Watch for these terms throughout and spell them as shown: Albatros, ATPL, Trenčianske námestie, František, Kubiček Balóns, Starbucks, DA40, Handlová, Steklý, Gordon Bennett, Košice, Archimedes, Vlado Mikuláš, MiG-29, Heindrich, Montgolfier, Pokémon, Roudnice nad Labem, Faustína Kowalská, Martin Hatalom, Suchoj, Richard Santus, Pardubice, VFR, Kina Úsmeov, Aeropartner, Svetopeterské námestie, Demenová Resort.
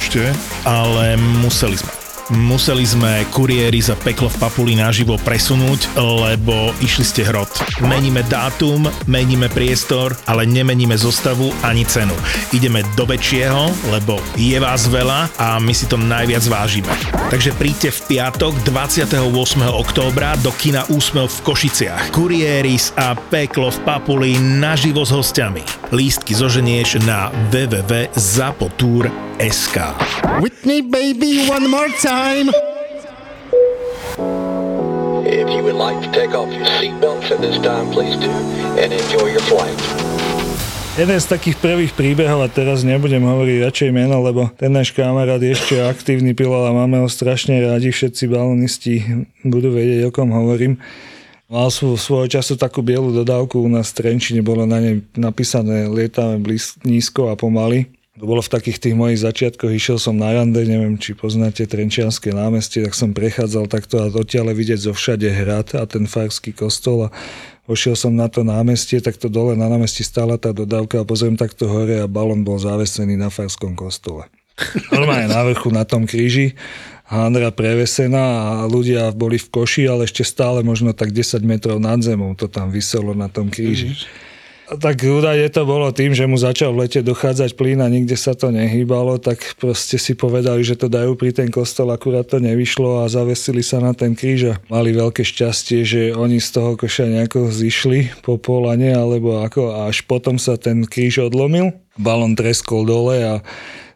strážte. Ale museli sme. Museli sme Kuriéris a Peklo v Papuli naživo presunúť, lebo išli ste hrot. Meníme dátum, meníme priestor, ale nemeníme zostavu ani cenu. Ideme do väčšieho, lebo je vás veľa a my si to najviac vážime. Takže príďte v piatok 28. októbra do Kina Úsmeov v Košiciach. Kuriéris a Peklo v Papuli naživo s hostiami. Lístky zoženieš na www.zapotour.sk. With me, baby, one more time. If you would like to take off your seatbelts at this time, please do, and enjoy your flight. Jeden z takých prvých príbehov, a teraz nebudem hovoriť radšej meno, lebo ten náš kamarát je ešte aktívny pilot a máme ho strašne rádi, všetci balonisti budú vedieť, o kom hovorím. Mal svojho času takú bielu dodávku u nás v Trenčine, bolo na nej napísané lietame nízko a pomaly. To bolo v takých tých mojich začiatkoch, išiel som na rande, neviem, či poznáte Trenčianske námestie, tak som prechádzal takto a odtiaľ vidieť zo všade hrad a ten farský kostol a vošiel som na to námestie, tak to dole na námestí stála tá dodávka a pozriem takto hore a balón bol zavesený na farskom kostole. Normálne na vrchu, na tom kríži, handra prevesená a ľudia boli v koši, ale ešte stále možno tak 10 metrov nad zemou to tam viselo na tom kríži. Tak údajne to bolo tým, že mu začal v lete dochádzať plyn a nikde sa to nehýbalo, tak proste si povedali, že to dajú pri ten kostol, akurát to nevyšlo a zavesili sa na ten kríž. Mali veľké šťastie, že oni z toho koša nejako zišli po polane, alebo ako, až potom sa ten kríž odlomil, balón treskol dole a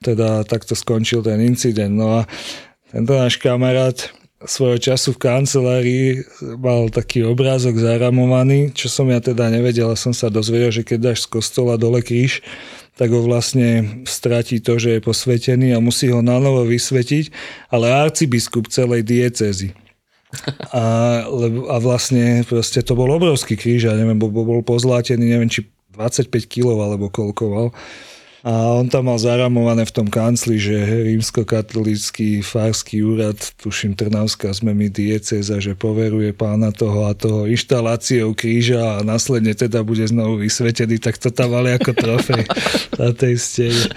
teda takto skončil ten incident. No a tento náš kamarát svojho času v kancelárii mal taký obrázok zaramovaný, čo som ja teda nevedel, a som sa dozvedel, že keď dáš z kostola dole kríž, tak ho vlastne stratí to, že je posvetený a musí ho nanovo vysvetiť, ale arcibiskup celej diecézy. A vlastne proste to bol obrovský kríž, ja neviem, bol pozlátený, neviem, či 25 kg alebo koľko mal. A on tam mal zaramované v tom kancli, že rímskokatolícky farský úrad, tuším Trnavská sme my diecéza, že poveruje pána toho a toho inštaláciou kríža a následne teda bude znovu vysvetený, tak to tam mali ako trofej na tej stene.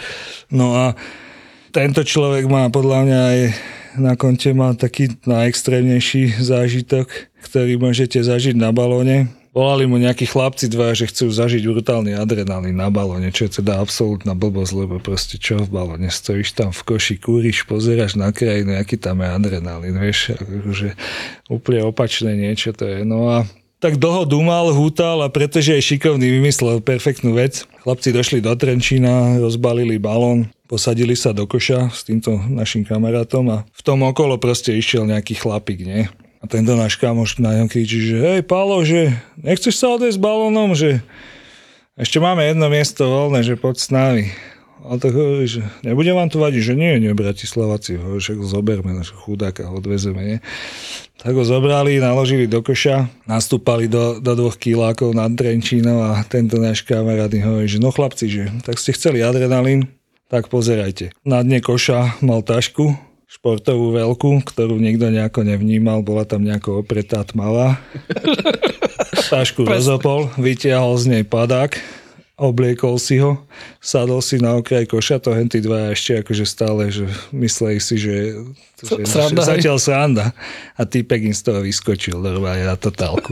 No a tento človek má podľa mňa aj na konte má taký najextrémnejší zážitok, ktorý môžete zažiť na balóne. Volali mu nejakí chlapci dva, že chcú zažiť brutálny adrenalín na balóne, čo je teda absolútna blbosť, lebo proste čo v balóne? Stojíš tam v koši, kúriš, pozeráš na krajinu, aký tam je adrenalín, vieš, akože úplne opačné niečo to je. No a tak dlho dúmal, hútal a pretože je šikovný, vymyslel perfektnú vec. Chlapci došli do Trenčína, rozbalili balón, posadili sa do koša s týmto našim kamarátom a v tom okolo proste išiel nejaký chlapík, nie? A tento náš kamoš na ňom kričí, že hej, Pálo, že nechceš sa odejsť balónom, že ešte máme jedno miesto voľné, že poď s nami. A to hovorí, že nebude vám to vadiť, že nie, Bratislaváci, hovorí, že ho zoberme, našho chudáka ho odvezeme, nie? Tak ho zobrali, naložili do koša, nastúpali do 2 kilákov nad Trenčínom a tento náš kamarát hovorí, že no chlapci, že tak ste chceli adrenalín, tak pozerajte. Na dne koša mal tašku, športovú veľkú, ktorú nikto nejako nevnímal, bola tam nejako opretá tmavá. Tašku rozopol, vytiahol z nej padák, obliekol si ho, sadol si na okraj koša, to hentí dvaja ešte akože stále, že mysleli si, že zatiaľ sranda. A týpek im z toho vyskočil, normálne na totálku.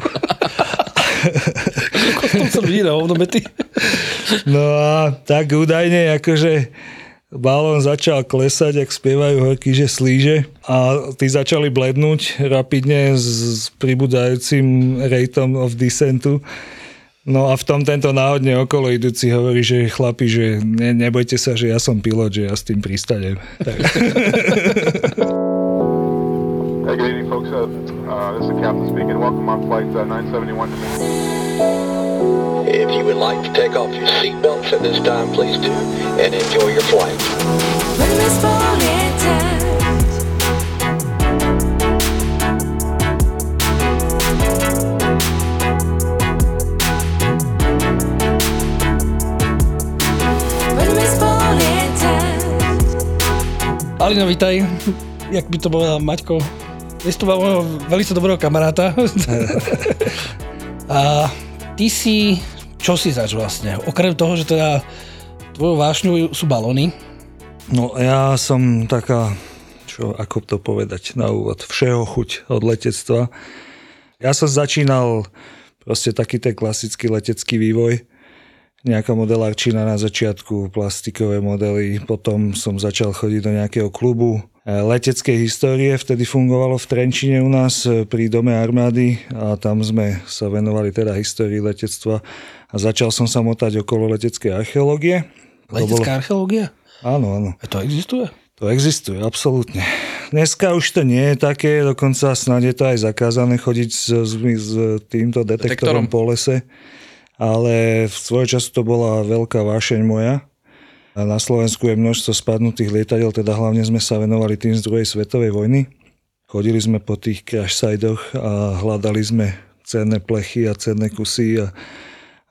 No a tak údajne akože balón začal klesať, ak spievajú horky, že slíže a tí začali blednúť rapidne s pribúdajúcim rateom of descentu. No a v tom tento náhodne okolo idúci hovorí, že chlapi, že nebojte sa, že ja som pilot, že ja s tým pristanem. Hey, good evening, folks. This is the captain speaking. Welcome on flight 971 to me. If you would like to take off your seatbelts at this time, please do, and enjoy your flight. When this fall is time. When this fall is time. Alina, vítaj. Jak by to bola Maťko? Jest to môjho veľmi dobrého kamaráta. A ty si, čo si zač vlastne? Okrem toho, že teda tvojou vášňou sú balóny, No ja som taká, čo ako to povedať na úvod, všeho chuť od letectva. Ja som začínal proste taký ten klasický letecký vývoj. Nejaká modelárčina na začiatku, plastikové modely. Potom som začal chodiť do nejakého klubu leteckej histórie. Vtedy fungovalo v Trenčine u nás pri dome armády a tam sme sa venovali teda histórii letectva a začal som sa motať okolo leteckej archeológie. Letecká archeológia? Áno, áno. A to existuje? To existuje, absolútne. Dneska už to nie je také, dokonca snáď je to aj zakázané chodiť s týmto detektorom po lese, ale v svojho času to bola veľká vášeň moja. Na Slovensku je množstvo spadnutých lietadiel, teda hlavne sme sa venovali tým z druhej svetovej vojny. Chodili sme po tých crash site-och a hľadali sme cenné plechy a cenné kusy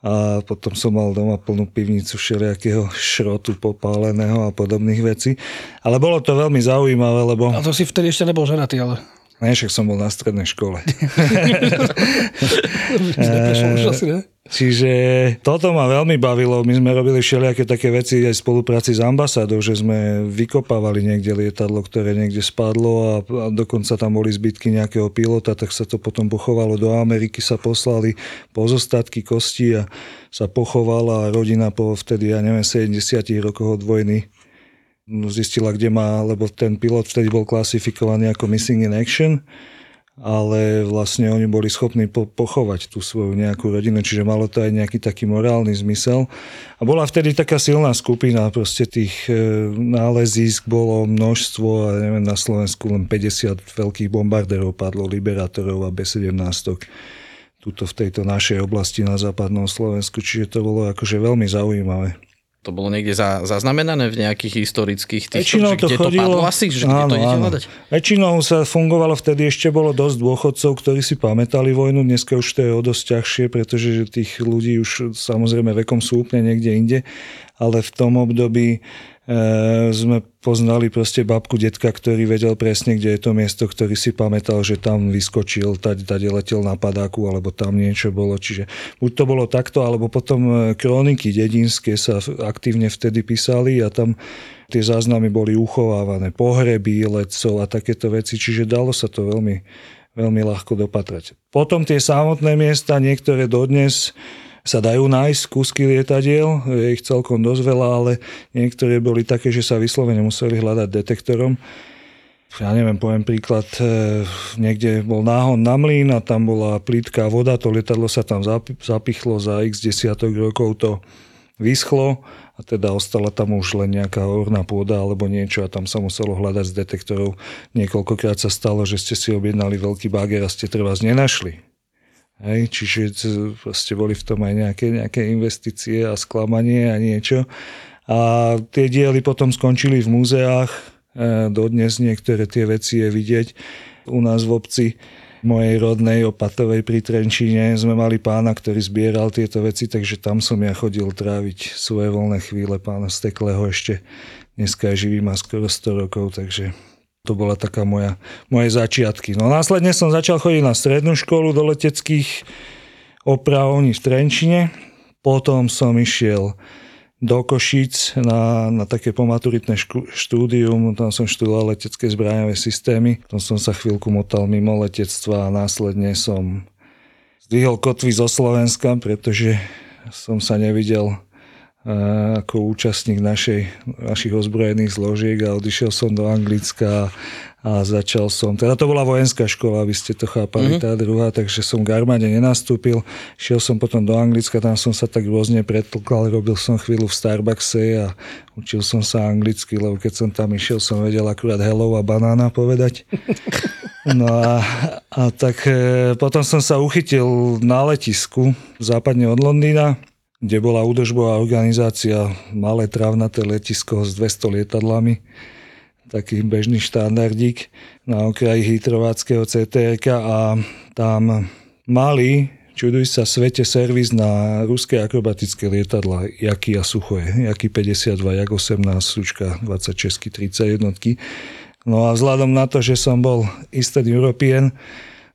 a potom som mal doma plnú pivnicu všelijakého šrotu popáleného a podobných vecí. Ale bolo to veľmi zaujímavé, lebo... A to si vtedy ešte nebol ženatý, ale... Ne, však som bol na strednej škole. Čiže toto ma veľmi bavilo. My sme robili všelijaké také veci aj v spolupráci s ambasádou, že sme vykopávali niekde lietadlo, ktoré niekde spadlo a dokonca tam boli zbytky nejakého pilota, tak sa to potom pochovalo do Ameriky, sa poslali pozostatky kosti a sa pochovala rodina po vtedy, ja neviem, 70 rokoch od vojny. Zistila, kde má, lebo ten pilot vtedy bol klasifikovaný ako missing in action, ale vlastne oni boli schopní pochovať tú svoju nejakú rodinu, čiže malo to aj nejaký taký morálny zmysel. A bola vtedy taká silná skupina, proste tých nálezísk bolo množstvo, a neviem, na Slovensku len 50 veľkých bombarderov padlo, liberátorov a B-17-tok tuto v tejto našej oblasti na západnom Slovensku, čiže to bolo akože veľmi zaujímavé. To bolo niekde zaznamenané v nejakých historických týchto, že to kde chodilo, to padlo asi, že áno, kde to idete hľadať? Väčšinou sa fungovalo, vtedy ešte bolo dosť dôchodcov, ktorí si pamätali vojnu, dneska už to je o dosť ťažšie, pretože tých ľudí už samozrejme vekom sú úplne niekde inde, ale v tom období sme poznali proste babku, detka, ktorý vedel presne, kde je to miesto, ktorý si pamätal, že tam vyskočil, tady letel na padáku, alebo tam niečo bolo, čiže buď to bolo takto, alebo potom kroniky dedinské sa aktívne vtedy písali a tam tie záznamy boli uchovávané, pohreby letcov a takéto veci, čiže dalo sa to veľmi, veľmi ľahko dopatrať. Potom tie samotné miesta, niektoré dodnes sa dajú nájsť, kúsky lietadiel, je ich celkom dosť veľa, ale niektoré boli také, že sa vyslovene museli hľadať detektorom. Ja neviem, poviem príklad, niekde bol náhon na mlyn a tam bola plítká voda, to lietadlo sa tam zapichlo, za x desiatok rokov to vyschlo a teda ostala tam už len nejaká orná pôda alebo niečo a tam sa muselo hľadať z detektorov. Niekoľkokrát sa stalo, že ste si objednali veľký bager a ste trebárs nenašli. Hej, čiže proste boli v tom aj nejaké investície a sklamanie a niečo. A tie diely potom skončili v múzeách. Dodnes niektoré tie veci je vidieť u nás v obci mojej rodnej Opatovej pri Trenčíne. Sme mali pána, ktorý zbieral tieto veci, takže tam som ja chodil tráviť svoje voľné chvíle. Pána Steklého ešte dneska je živý, má skoro 100 rokov, takže to bola taká moje začiatky. No následne som začal chodiť na strednú školu do leteckých opravovní v Trenčine. Potom som išiel do Košíc na také pomaturitné štúdium, tam som študoval letecké zbraňové systémy, potom som sa chvíľku motal mimo letectva a následne som zdvihol kotvy zo Slovenska, pretože som sa nevidel ako účastník našich ozbrojených zložiek a odišiel som do Anglicka a začal som, teda to bola vojenská škola, aby ste to chápali, tá druhá, takže som k armáde nenastúpil, šiel som potom do Anglicka, tam som sa tak rôzne pretlkal, robil som chvíľu v Starbuckse a učil som sa anglicky, lebo keď som tam išiel, som vedel akurát hello a banana povedať. No a tak potom som sa uchytil na letisku západne od Londýna, kde bola údržbová organizácia, malé travnaté letisko s 200 lietadlami, taký bežný štandardík na okraji Hitrováckého CTR-ka a tam mali, čuduj sa, svete servis na ruské akrobatické lietadla, Jaký a Suchoj, Jaký 52, Jak 18, Sučka 26, 31. No a vzhľadom na to, že som bol Eastern European,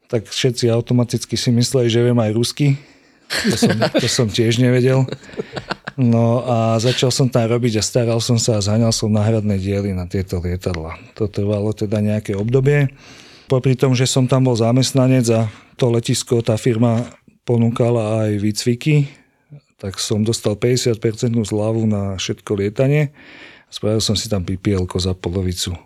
tak všetci automaticky si mysleli, že viem aj rusky. To som tiež nevedel. No a začal som tam robiť a staral som sa a zháňal som náhradné diely na tieto lietadlá. To trvalo teda nejaké obdobie. Popri tom, že som tam bol zamestnanec a to letisko, tá firma ponúkala aj výcviky, tak som dostal 50% zľavu na všetko lietanie. Spravil som si tam PPL-ko za polovicu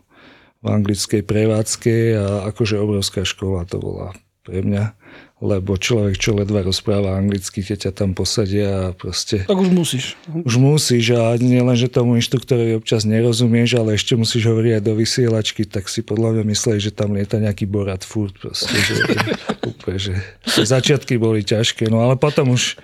v anglickej prevádzke a akože obrovská škola to bola pre mňa. Lebo človek, čo ledva rozpráva anglicky, keď ťa tam posadia a proste... Tak už musíš. Už musíš a nielen, že tomu inštruktorovi občas nerozumieš, ale ešte musíš hovoriť aj do vysielačky, tak si podľa mňa mysleli, že tam lieta nejaký Borat furt proste. Že, úplne, že začiatky boli ťažké, no ale potom už...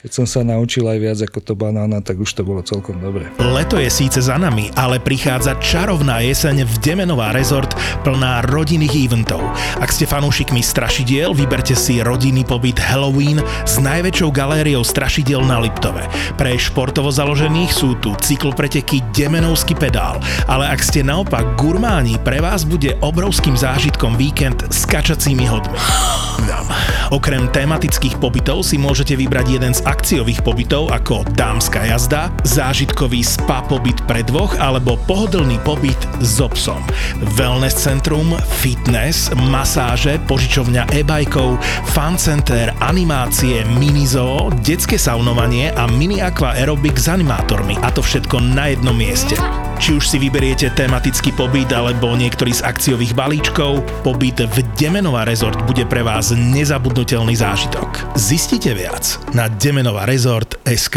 Keď som sa naučil aj viac ako to banána, tak už to bolo celkom dobre. Leto je síce za nami, ale prichádza čarovná jeseň v Demenová Resort plná rodinných eventov. Ak ste fanúšikmi strašidiel, vyberte si rodinný pobyt Halloween s najväčšou galériou strašidiel na Liptove. Pre športovo založených sú tu cyklopreteky Demenovský pedál, ale ak ste naopak gurmáni, pre vás bude obrovským zážitkom víkend s kačacími hodmi. Okrem tematických pobytov si môžete vybrať jeden z akciových pobytov ako dámska jazda, zážitkový spa pobyt pre dvoch alebo pohodlný pobyt so psom. Wellness centrum, fitness, masáže, požičovňa e-bajkov, fan center, animácie, minizoo, detské saunovanie a mini aqua aerobik s animátormi. A to všetko na jednom mieste. Či už si vyberiete tematický pobyt alebo niektorý z akciových balíčkov, pobyt v Demenová Resort bude pre vás nezabudnutelný zážitok. Zistite viac na demenová resort.sk.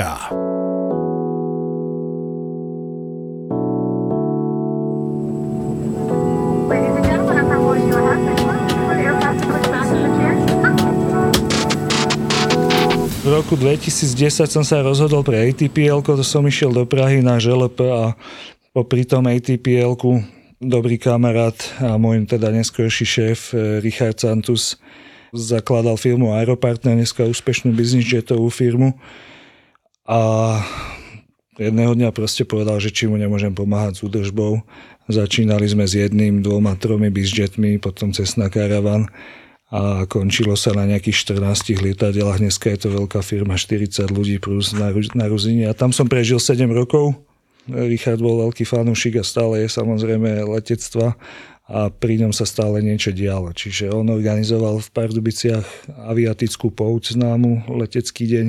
V roku 2010 som sa rozhodol pre ATPL-ko, to som išiel do Prahy na ŽLP a popri tom ATPL-ku dobrý kamarát a môj teda neskorší šéf Richard Santus zakladal firmu Aeropartner, dneska úspešnú biznis jetovú firmu a jedného dňa proste povedal, že či mu nemôžem pomáhať s údržbou. Začínali sme s 1, 2, 3 bizjetmi, potom Cessna Caravan a končilo sa na nejakých 14 lietadielach. Dneska je to veľká firma, 40 ľudí plus na Ruzine a tam som prežil 7 rokov. Richard bol veľký fanúšik a stále je samozrejme letectva a pri ňom sa stále niečo dialo. Čiže on organizoval v Pardubiciach aviatickú pouť známu, letecký deň.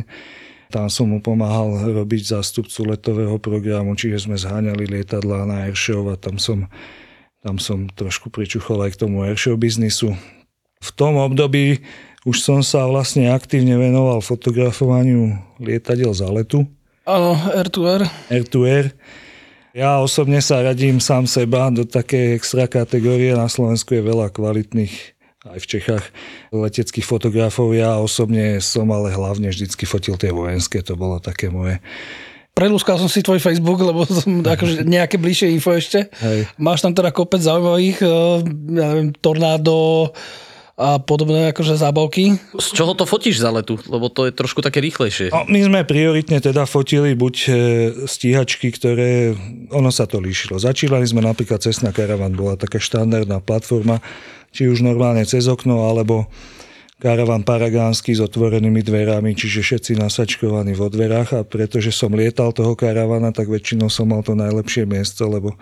Tam som mu pomáhal robiť zástupcu letového programu, čiže sme zháňali lietadlá na airshow a tam som trošku pričuchol aj k tomu airshow biznisu. V tom období už som sa vlastne aktívne venoval fotografovaniu lietadiel za letu. Áno, R2R. Ja osobne sa radím sám seba do takej extra kategórie. Na Slovensku je veľa kvalitných, aj v Čechách, leteckých fotografov. Ja osobne som ale hlavne vždycky fotil tie vojenské, to bolo také moje. Prelúskal som si tvoj Facebook, lebo som akože nejaké bližšie info ešte. Hej. Máš tam teda kopec zaujímavých, ja neviem, tornádo a podobné akože zábavky. Z čoho to fotíš za letu? Lebo to je trošku také rýchlejšie. No, my sme prioritne teda fotili buď stíhačky, ktoré... Ono sa to líšilo. Začínali sme napríklad Cessna Caravan, bola taká štandardná platforma, či už normálne cez okno, alebo Caravan paragánsky s otvorenými dverami, čiže všetci nasačkovaní vo dverách a pretože som lietal toho Caravana, tak väčšinou som mal to najlepšie miesto, lebo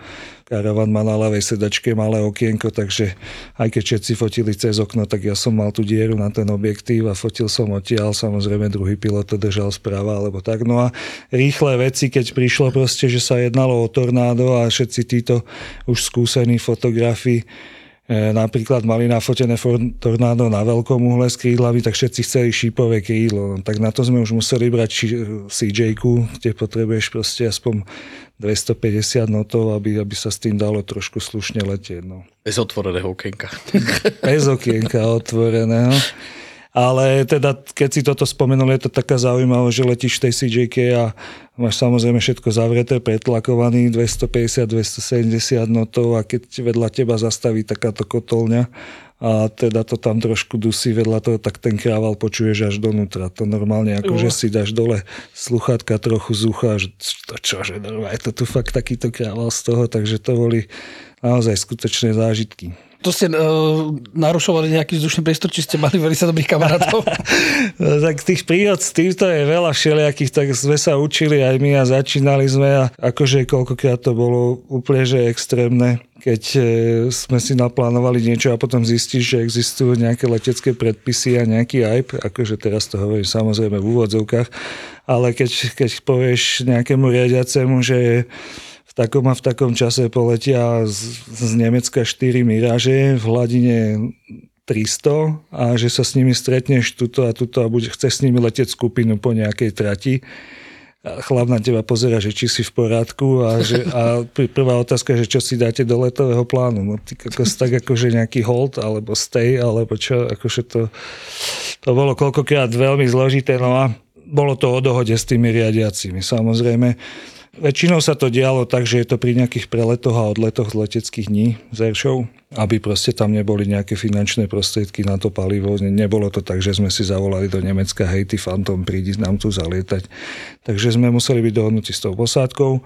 Caravan má na ľavej sedačke malé okienko, takže aj keď všetci fotili cez okno, tak ja som mal tú dieru na ten objektív a fotil som odtiaľ, samozrejme druhý pilot to držal sprava alebo tak. No a rýchle veci, keď prišlo proste, že sa jednalo o tornádo a všetci títo už skúsení fotografi napríklad mali nafotené tornádo na veľkom uhle s krídlami, tak všetci chceli šípové krídlo. No, tak na to sme už museli brať CJ-ku, kde potrebuješ proste aspoň 250 notov, aby sa s tým dalo trošku slušne letieť. No. Bez otvoreného okienka. Bez okienka otvoreného. Ale teda, keď si toto spomenul, je to taká zaujímavá, že letíš v tej CJ-ke a máš samozrejme všetko zavreté, pretlakovaný, 250-270 notov a keď vedľa teba zastaví takáto kotolňa a teda to tam trošku dusí vedľa toho, tak ten krával počuješ až donútra. To normálne akože si dáš dole sluchátka trochu z ucha, že to čože, normálne, je to tu fakt takýto krával z toho, takže to boli naozaj skutočné zážitky. To ste narušovali nejaký vzdušný priestor, či ste mali veľmi sa dobrých kamarátov? Tak tých príhod s týmto je veľa všelijakých, tak sme sa učili aj my a začínali sme a akože koľkokrát to bolo úplne, že extrémne, keď sme si naplánovali niečo a potom zistíš, že existujú nejaké letecké predpisy a nejaký hype, akože teraz to hovorím samozrejme v úvodzovkách, ale keď povieš nejakému riadiacemu, že takom a v takom čase poletia z Nemecka 4 miráže v hladine 300 a že sa s nimi stretneš tuto a chceš s nimi letieť skupinu po nejakej trati. Chlap na teba pozera, že či si v porádku a prvá otázka, že čo si dáte do letového plánu. No, tak akože nejaký hold alebo stay alebo čo, akože to bolo koľkokrát veľmi zložité, no a bolo to o dohode s tými riadiacimi, samozrejme. Väčšinou sa to dialo tak, že je to pri nejakých preletoch a odletoch z leteckých dní z airshov, aby proste tam neboli nejaké finančné prostriedky na to palivo. Nebolo to tak, že sme si zavolali do Nemecka, hej, ty Phantom, prídi nám tu zalietať. Takže sme museli byť dohodnutí s tou posádkou.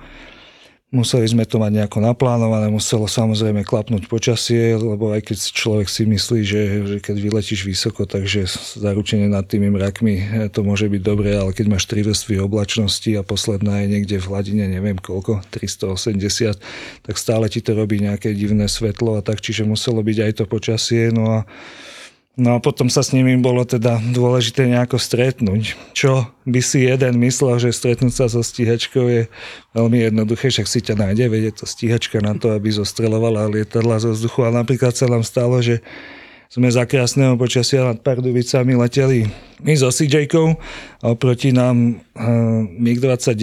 Museli sme to mať nejako naplánované, muselo samozrejme klapnúť počasie, lebo aj keď človek si myslí, že keď vyletíš vysoko, takže zaručenie nad tými mrakmi to môže byť dobré, ale keď máš 3 vrstvy oblačnosti a posledná je niekde v hladine, neviem koľko, 380, tak stále ti to robí nejaké divné svetlo a tak, čiže muselo byť aj to počasie, no a potom sa s nimi bolo teda dôležité nejako stretnúť. Čo by si jeden myslel, že stretnúť sa so stíhačkou je veľmi jednoduché, však si ťa nájde, veď je to stíhačka na to, aby zostreľovala lietadla zo vzduchu. A napríklad sa nám stalo, že sme za krásneho počasia nad Pardubicami leteli my so CJ-kou a oproti nám MiG-29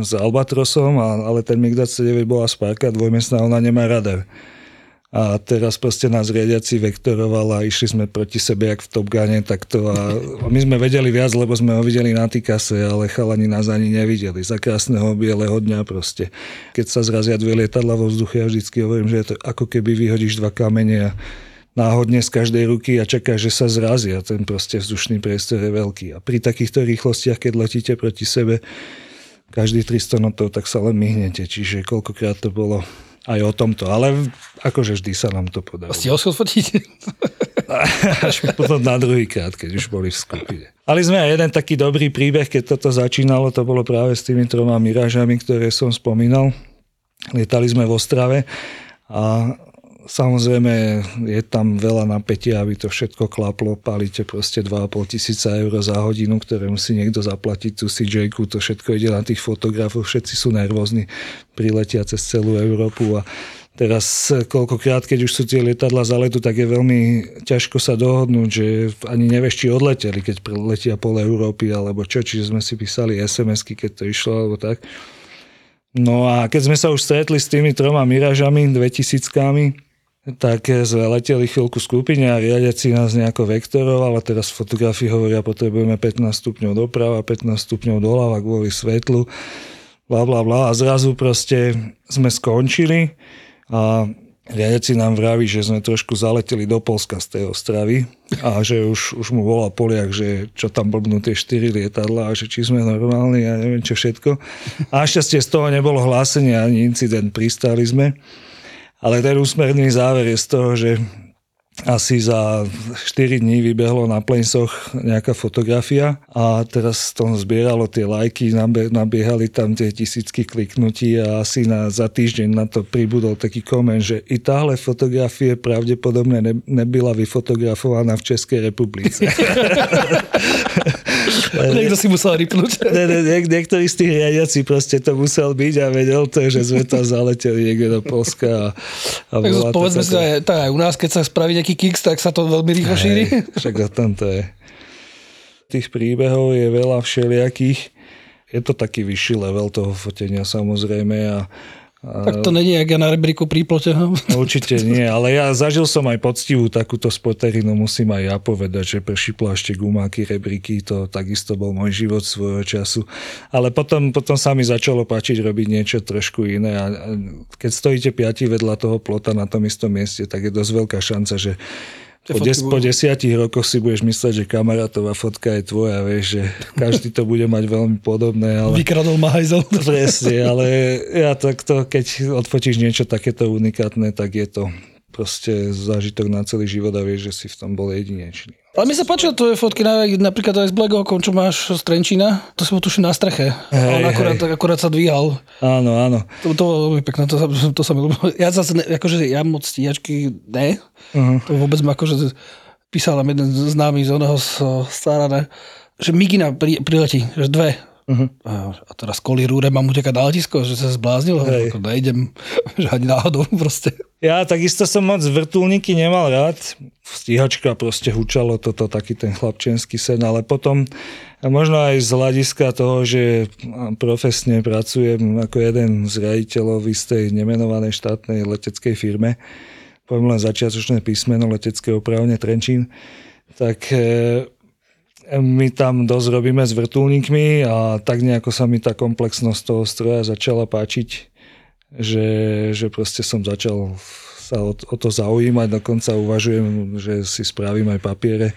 s Albatrosom, ale ten MiG-29 bola spárka dvojmestná, ona nemá radar. A teraz proste nás riadiaci vektoroval a išli sme proti sebe, jak v Top Gune, takto. A my sme vedeli viac, lebo sme ho videli na týkase, ale chalani nás ani nevideli. Za krásneho bieleho dňa proste. Keď sa zrazia dve lietadla vo vzduchu, ja vždycky hovorím, že je to ako keby vyhodíš dva kamene a náhodne z každej ruky a čakáš, že sa zrazia. Ten proste vzdušný priestor je veľký. A pri takýchto rýchlostiach, keď letíte proti sebe, každý 300 notov, tak sa len myhnete. Čiže koľkokrát to bolo aj o tomto, ale akože vždy sa nám to podarilo. Ste ho fotiť? Až potom na druhýkrát, keď už boli v skupine. Ale sme aj jeden taký dobrý príbeh, keď toto začínalo, to bolo práve s tými 3 mirážami, ktoré som spomínal. Lietali sme v Ostrave a samozrejme je tam veľa napätia, aby to všetko klaplo, palíte proste 2 500 eur za hodinu, ktoré musí niekto zaplatiť, tú CJ-ku, to všetko ide na tých fotografov, všetci sú nervózni, priletia cez celú Európu a teraz koľkokrát, keď už sú tie lietadla za letu, tak je veľmi ťažko sa dohodnúť, že ani nevieš, či odleteli, keď letia pol Európy alebo čo, čiže sme si písali SMS-ky, keď to išlo alebo tak. No a keď sme sa už stretli s tými 3 mirážami, 2000-kami, tak sme leteli chvíľku skupine a riadiaci nás nejako vektoroval a teraz fotografi hovoria, potrebujeme 15 stupňov doprava, 15 stupňov doľava kvôli svetlu, bla bla bla a zrazu proste sme skončili a riadiaci nám vraví, že sme trošku zaleteli do Polska z tej Ostravy a že už mu volá Poliak, že čo tam blbnú tie 4 lietadlá a že či sme normálni a neviem čo všetko a šťastie z toho nebolo hlásenie ani incident, pristáli sme. Ale ten úsmerný záver je z toho, že asi za 4 dní vybehlo na Plainsoch nejaká fotografia a teraz to zbieralo tie lajky, nabiehali tam tie tisícky kliknutí a asi za týždeň na to pribudol taký koment, že i táhle fotografie pravdepodobne nebyla vyfotografovaná v Českej republice. Niekto si musel ripnúť. Niektorí z tých riadiaci proste to musel byť a vedel to, že sme tam zaleteli niekde do Polska. A tak povedzme si, aj u nás, keď sa spraví nejaký kiks, tak sa to veľmi rýchlo šíri. Však o tom to je. Tých príbehov je veľa všelijakých. Je to taký vyšší level toho fotenia samozrejme a tak to není jak ja na rebriku príplote. Určite nie, ale ja zažil som aj poctivú takúto spoterinu, musím aj ja povedať, že prší plášte, gumáky, rebriky, to takisto bol môj život svojho času. Ale potom sa mi začalo páčiť robiť niečo trošku iné. A keď stojíte 5 vedľa toho plota na tom istom mieste, tak je dosť veľká šanca, že po 10 rokoch si budeš mysleť, že kamarátová fotka je tvoja, vieš, že každý to bude mať veľmi podobné. Ale vykradol ma hajzel. Presne, ale ja takto, keď odfotíš niečo takéto unikátne, tak je to proste zážitok na celý život a vieš, že si v tom bol jedinečný. Ale mi sa páčilo tvoje fotky, napríklad aj s Black Hawkom, čo máš z Trenčína. To som tuším na streche. Hej, on akurát sa dvíhal. Áno, áno. To bolo pekné, to sa mi ľúbilo. Ja zase, akože ja moc stíhačky, ne. Uh-huh. To vôbec ma akože písal nám jeden známy z oného starane, že Migina priletí, že dve. Uh-huh. A teraz kvôli rúre mám utekať na letisko, že sa zbláznil, ako nejdem, že ani náhodou proste. Ja takisto som moc vrtulníky nemal rád, stíhačka proste hučalo toto, taký ten chlapčenský sen, ale potom možno aj z hľadiska toho, že profesne pracujem ako jeden z riaditeľov v istej nemenovanej štátnej leteckej firme, poviem len začiatočné písmeno letecké opravne Trenčín, tak my tam dosť robíme s vrtuľníkmi a tak nejako sa mi tá komplexnosť toho stroja začala páčiť, že proste som začal sa o to zaujímať, dokonca uvažujem, že si spravím aj papiere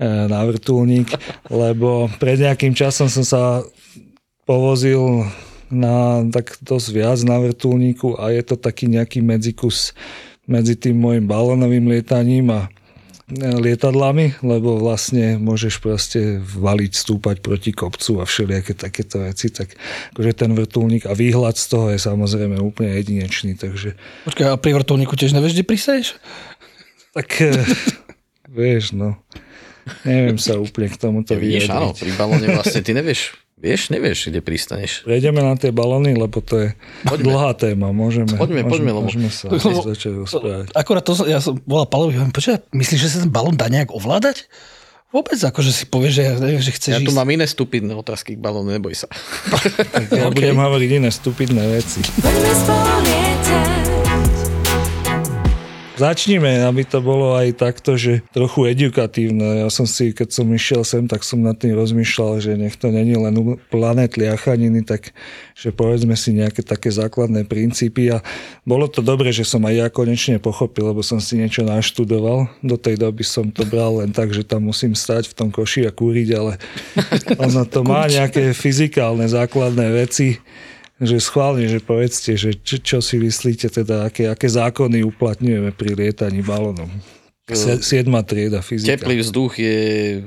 na vrtuľník, lebo pred nejakým časom som sa povozil na tak dosť viac na vrtuľníku a je to taký nejaký medzikus medzi tým môjim balónovým lietaním a lietadlami, lebo vlastne môžeš proste valiť, stúpať proti kopcu a všelijaké takéto veci, tak akože ten vrtuľník a výhľad z toho je samozrejme úplne jedinečný, takže... Počkaj, a pri vrtuľníku tiež nevieš, kde priseješ? Tak, vieš, no, neviem sa úplne k tomuto vyjadriť. Vidíš, áno, pri balóne vlastne ty nevieš... Nevieš, kde pristaneš. Prejdeme na tie balóny, lebo to je dlhá téma. Poďme sa začať rozprávať. Akorát to, ja som volal Palovi, myslíš, že sa ten balón dá nejak ovládať? Vôbec, akože si povieš, že ja neviem, že chceš ísť. Ja tu mám iné stupidné otázky k balónu, neboj sa. Tak ja budem hovoriť iné stupidné veci. Začnime, aby to bolo aj takto, že trochu edukatívne. Ja som si, keď som išiel sem, tak som nad tým rozmýšľal, že nech to není len planet liachaniny, tak že povedzme si nejaké také základné princípy. A bolo to dobre, že som aj ja konečne pochopil, lebo som si niečo naštudoval. Do tej doby som to bral len tak, že tam musím stať v tom koši a kúriť, ale ono to má nejaké fyzikálne základné veci. Že schválne, že povedzte, že čo si myslíte, teda aké zákony uplatňujeme pri lietaní balónom. 7. trieda fyzika. Teplý vzduch je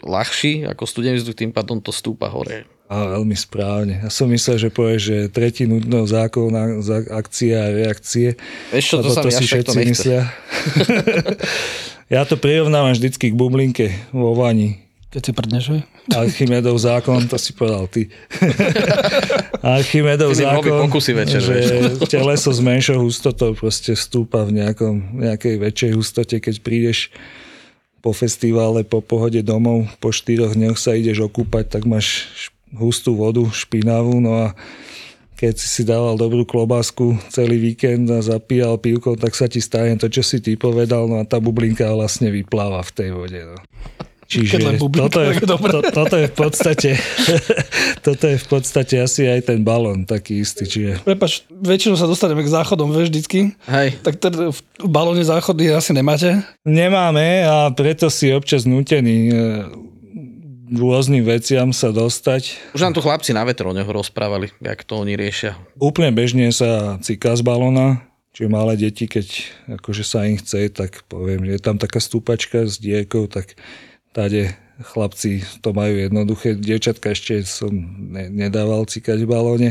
ľahší ako studený vzduch, tým pádom to stúpa hore. A veľmi správne. Ja som myslel, že povieš, že tretí nutného zákona akcie a reakcie. Ešte to sa mi až takto nechce. Ja to prirovnávam vždycky k bublinke vo vani. Keď si prdneš, že? Archimedov zákon, to si povedal ty. Archimedov zákon, že teleso s menšou hustotou proste vstúpa v nejakej väčšej hustote, keď prídeš po festivále, po pohode domov, po 4 dňoch sa ideš okúpať, tak máš hustú vodu, špinavú, no a keď si dával dobrú klobásku celý víkend a zapíjal pivkou, tak sa ti stane to, čo si ty povedal, no a tá bublinka vlastne vypláva v tej vode, no. Čiže toto je v podstate asi aj ten balón taký istý. Čiže... Prepač, väčšinou sa dostaneme k záchodom, vieš, vždycky. Hej. Tak v balóne záchody asi nemáte? Nemáme a preto si občas nútený rôznym veciam sa dostať. Už nám tu chlapci na vetroňoch rozprávali, jak to oni riešia. Úplne bežne sa ciká z balóna. Čiže malé deti, keď akože sa im chce, tak poviem, že je tam taká stúpačka s dierkou, tak tade chlapci to majú jednoduché. Dievčatka ešte som nedával cikať v balóne.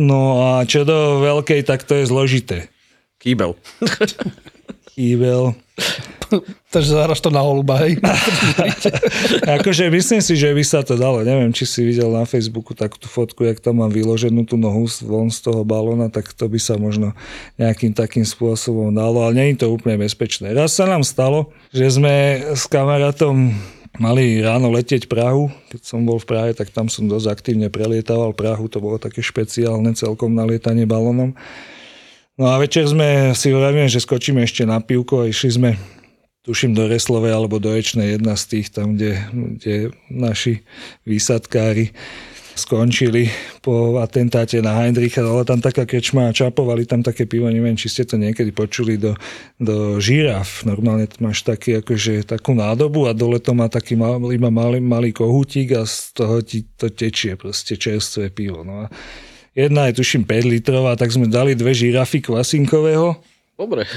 No a čo do veľkej, tak to je zložité. Kýbel. Takže zahraš to na holuba, hej? Akože myslím si, že by sa to dalo. Neviem, či si videl na Facebooku takú fotku, jak tam mám vyloženú tú nohu von z toho balóna, tak to by sa možno nejakým takým spôsobom dalo, ale nie je to úplne bezpečné. Raz sa nám stalo, že sme s kamarátom mali ráno letieť Prahu. Keď som bol v Prahe, tak tam som dosť aktívne prelietaval Prahu. To bolo také špeciálne celkom na lietanie balónom. No a večer sme si hovorili, že skočíme ešte na pivko a išli sme, tuším, do Reslovej alebo do Ečnej, jedna z tých tam, kde naši výsadkári skončili po atentáte na Heindricha, ale tam taká krčma a čapovali tam také pivo, neviem, či ste to niekedy počuli, do žiraf. Normálne máš taký, akože, takú nádobu a dole to má taký iba malý kohútik a z toho ti to tečie proste čerstvé pivo. No a jedna je, tuším, 5 litrová, tak sme dali 2 žirafy kvasinkového Dobre.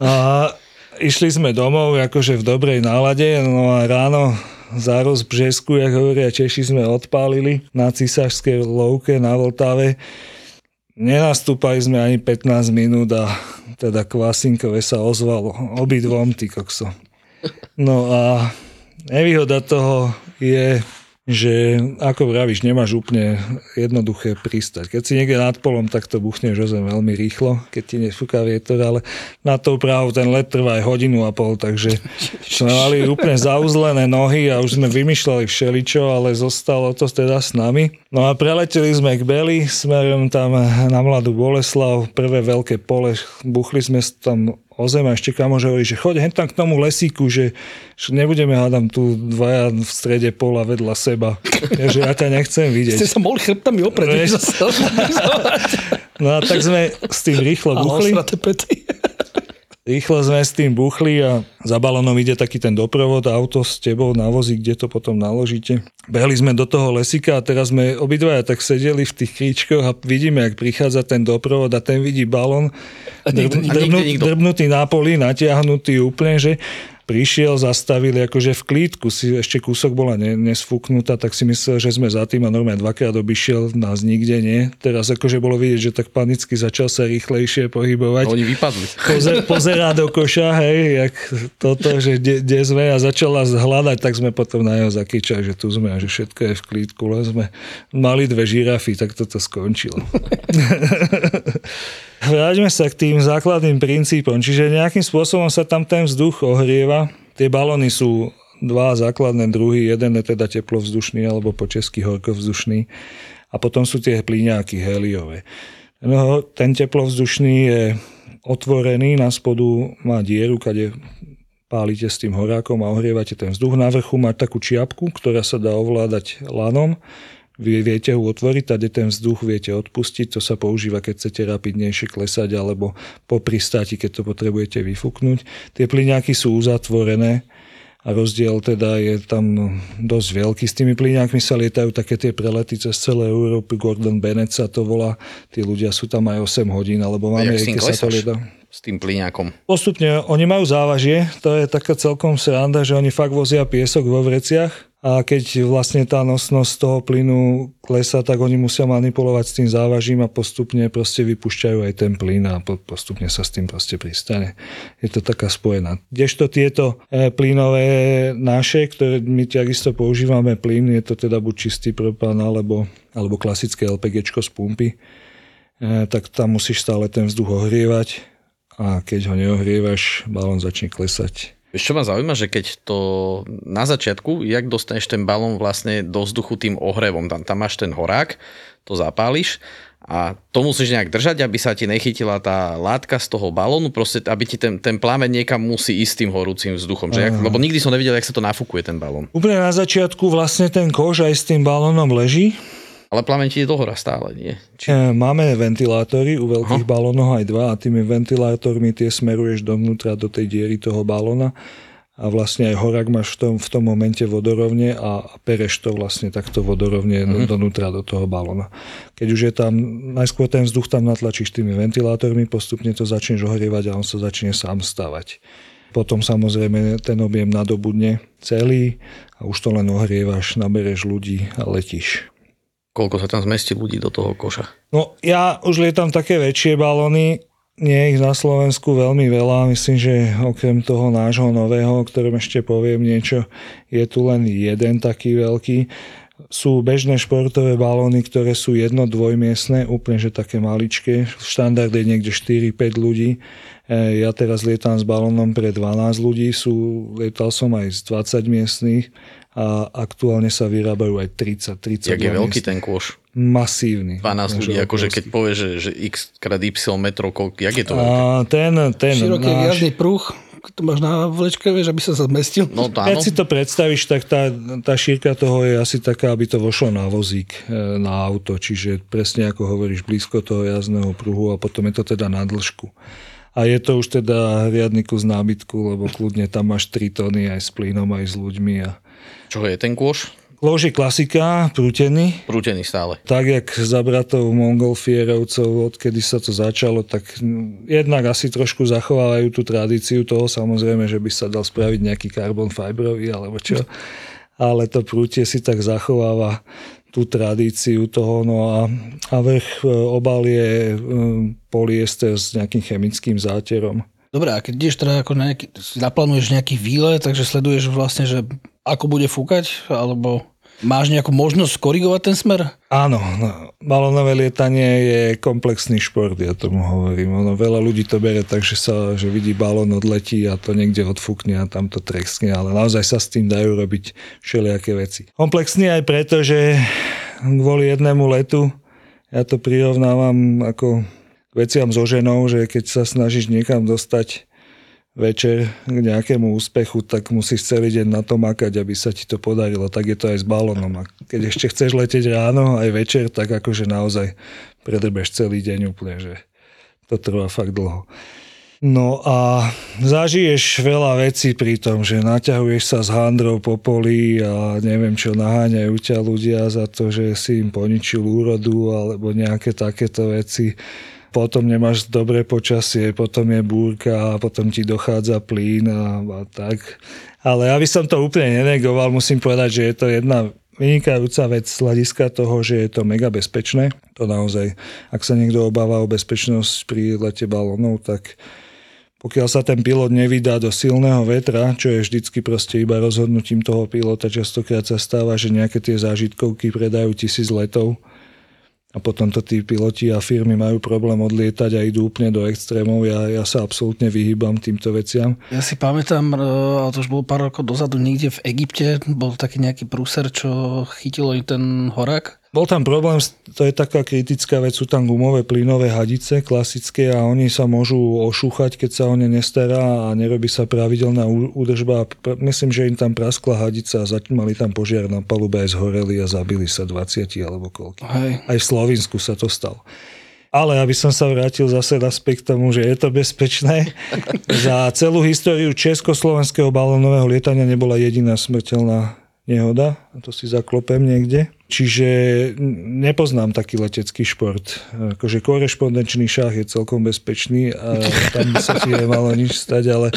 A išli sme domov akože v dobrej nálade, no a ráno zároz bžesku, jak hovoria Češi, sme odpálili na Císašskej Lovke na Vltave. Nenastúpali sme ani 15 minút a teda Kvasinkové sa ozvalo. Obidvom, ty kokso. No a nevýhoda toho je, že ako vravíš, nemáš úplne jednoduché pristať. Keď si niekde nad polom, tak to buchneš o zem veľmi rýchlo, keď ti nefúka vietor, ale na tou právu ten let trvá aj 1,5 hodiny, takže sme mali úplne zauzlené nohy a už sme vymýšľali všeličo, ale zostalo to teda s nami. No a preleteli sme k Beli, smerom tam na Mladú Boleslav, prvé veľké pole, buchli sme tam o zem a ešte kamož hovorí, že choď hen tam k tomu lesíku, že nebudeme hádam tu dvaja v strede pola vedľa seba, že ja ťa nechcem vidieť. Ste sa mohli chrbtami oprieť. No a tak sme s tým rýchlo buchli. Rýchlo sme s tým buchli a za balónom ide taký ten doprovod, auto s tebou na vozi, kde to potom naložíte. Behli sme do toho lesika a teraz sme obidvaja tak sedeli v tých kríčkoch a vidíme, jak prichádza ten doprovod a ten vidí balón drbnutý na poli, natiahnutý úplne, že prišiel, zastavili akože v klídku, si ešte kúsok bola nesfúknutá, tak si myslel, že sme za tým a normálne dvakrát obišiel, nás nikde nie. Teraz akože bolo vidieť, že tak panicky začal sa rýchlejšie pohybovať. Oni vypadli. Pozerá do koša, hej, jak toto, že kde sme a začala hľadať, tak sme potom na jeho zakýčali, že tu sme a že všetko je v klídku, len sme mali dve žirafy, tak toto skončilo. Vráťme sa k tým základným princípom, čiže nejakým spôsobom sa tam ten vzduch ohrieva. Tie balóny sú dva základné druhy, jeden je teda teplovzdušný alebo po česky horkovzdušný a potom sú tie plyňáky heliové. No, ten teplovzdušný je otvorený, na spodu má dieru, kde pálite s tým horákom a ohrievate ten vzduch. Na vrchu má takú čiapku, ktorá sa dá ovládať lanom. Vy viete ho otvoriť, tady ten vzduch viete odpustiť, to sa používa, keď chcete rapidnejšie klesať alebo po pristáti, keď to potrebujete vyfúknuť. Tie plyňáky sú uzatvorené a rozdiel teda je tam dosť veľký. S tými plyňákmi sa lietajú také tie prelety cez celé Európy, Gordon Bennett sa to volá, tí ľudia sú tam aj 8 hodín, alebo máme aj, keď sa to lieta. S tým plyňákom. Postupne, oni majú závažie, to je taká celkom sranda, že oni fakt vozia piesok vo vreciach. A keď vlastne tá nosnosť toho plynu klesá, tak oni musia manipulovať s tým závažím a postupne proste vypúšťajú aj ten plyn a postupne sa s tým proste pristane. Je to taká spojená. Kdežto tieto plynové naše, ktoré my takisto používame plyn, je to teda buď čistý propán alebo klasické LPGčko z pumpy, tak tam musíš stále ten vzduch ohrievať a keď ho neohrievaš, balón začne klesať. Čo ma zaujíma, že keď to na začiatku, jak dostaneš ten balón vlastne do vzduchu tým ohrevom, tam máš ten horák, to zapáliš a to musíš nejak držať, aby sa ti nechytila tá látka z toho balónu, proste aby ti ten plameň niekam musí ísť tým horúcim vzduchom, že? Lebo nikdy som nevidel, jak sa to nafúkuje ten balón. Úplne na začiatku vlastne ten koš aj s tým balónom leží. Ale plameň ti je dohora stále, nie? Máme ventilátory, u veľkých balónoch aj dva a tými ventilátormi tie smeruješ dovnútra do tej diery toho balóna a vlastne aj horák máš v tom momente vodorovne a pereš to vlastne takto vodorovne donútra do toho balóna. Keď už je tam, najskôr ten vzduch tam natlačíš tými ventilátormi, postupne to začneš ohrievať a on sa začne sám stavať. Potom samozrejme ten objem nadobudne celý a už to len ohrievaš, nabereš ľudí a letíš. Koľko sa tam zmestí ľudí do toho koša? No ja už lietam také väčšie balóny, nie ich na Slovensku veľmi veľa, myslím, že okrem toho nášho nového, o ktorom ešte poviem niečo, je tu len jeden taký veľký. Sú bežné športové balóny, ktoré sú jedno-dvojmiestne, úplne že také maličké, štandard je niekde 4-5 ľudí. Ja teraz lietam s balónom pre 12 ľudí, lietal som aj z 20 miestných, a aktuálne sa vyrábajú aj 30. Jak je veľký ten kôš? Masívny. 12 ľudí, akože keď povieš, že x krát y metrov, jak je to veľký? Ten široký viazný pruh, to máš na vlečke, vieš, aby sa zmestil. No, keď si to predstavíš, tak tá šírka toho je asi taká, aby to vošlo na vozík, na auto, čiže presne ako hovoríš, blízko toho jazdného pruhu a potom je to teda na dĺžku. A je to už teda riadny kus nábytku, lebo kľudne tam máš 3 tony aj s plynom, aj s ľuďmi. Čo je ten kôš? Lož je klasika, prútený. Prútený stále. Tak, jak za bratov mongolfierovcov, odkedy sa to začalo, tak jednak asi trošku zachovávajú tú tradíciu toho, samozrejme, že by sa dal spraviť nejaký carbon fibrový, alebo čo. Ale to prútie si tak zachováva tú tradíciu toho, no a vrch obal je poliester s nejakým chemickým záterom. Dobre, a keď ideš teda ako na nejaký, naplánuješ nejaký výlet, takže sleduješ vlastne, že ako bude fúkať, alebo máš nejakú možnosť korigovať ten smer? Áno, no, balónové lietanie je komplexný šport, ja tomu hovorím. Ono, veľa ľudí to berie tak, že vidí balón odletí a to niekde odfúkne a tam to treskne, ale naozaj sa s tým dajú robiť všelijaké veci. Komplexný aj preto, že kvôli jednému letu, ja to prirovnávam ako veciam so ženou, že keď sa snažíš niekam dostať večer k nejakému úspechu, tak musíš celý deň na to makať, aby sa ti to podarilo. Tak je to aj s balónom. A keď ešte chceš letieť ráno, aj večer, tak akože naozaj predrbeš celý deň úplne, že to trvá fakt dlho. No a zažiješ veľa vecí pri tom, že naťahuješ sa s handrou po poli a neviem čo, naháňajú ťa ľudia za to, že si im poničil úrodu alebo nejaké takéto veci. Potom nemáš dobré počasie, potom je búrka, potom ti dochádza plyn a tak. Ale ja by som to úplne nenegoval, musím povedať, že je to jedna vynikajúca vec z hľadiska toho, že je to mega bezpečné. To naozaj, ak sa niekto obáva o bezpečnosť pri lete balónov, tak pokiaľ sa ten pilot nevydá do silného vetra, čo je vždycky proste iba rozhodnutím toho pilota, častokrát sa stáva, že nejaké tie zážitkovky predajú 1000 letov, a potom to tí piloti a firmy majú problém odlietať a idú úplne do extrémov. Ja sa absolútne vyhýbam týmto veciam. Ja si pamätám, ale to už bolo pár rokov dozadu, niekde v Egypte bol taký nejaký prúser, čo chytilo ten horák. Bol tam problém, to je taká kritická vec, sú tam gumové plynové hadice klasické a oni sa môžu ošúchať, keď sa o ne nestará a nerobí sa pravidelná údržba. Myslím, že im tam praskla hadica a mali tam požiar na palube, aj zhoreli a zabili sa 20 alebo koľko. Aj v Slovinsku sa to stalo. Ale aby som sa vrátil zase naspäť k tomu, že je to bezpečné. Za celú históriu československého balónového lietania nebola jediná smrteľná nehoda, a to si zaklopem niekde. Čiže nepoznám taký letecký šport. Akože korešpondenčný šach je celkom bezpečný a tam by sa ti nemalo nič stať, ale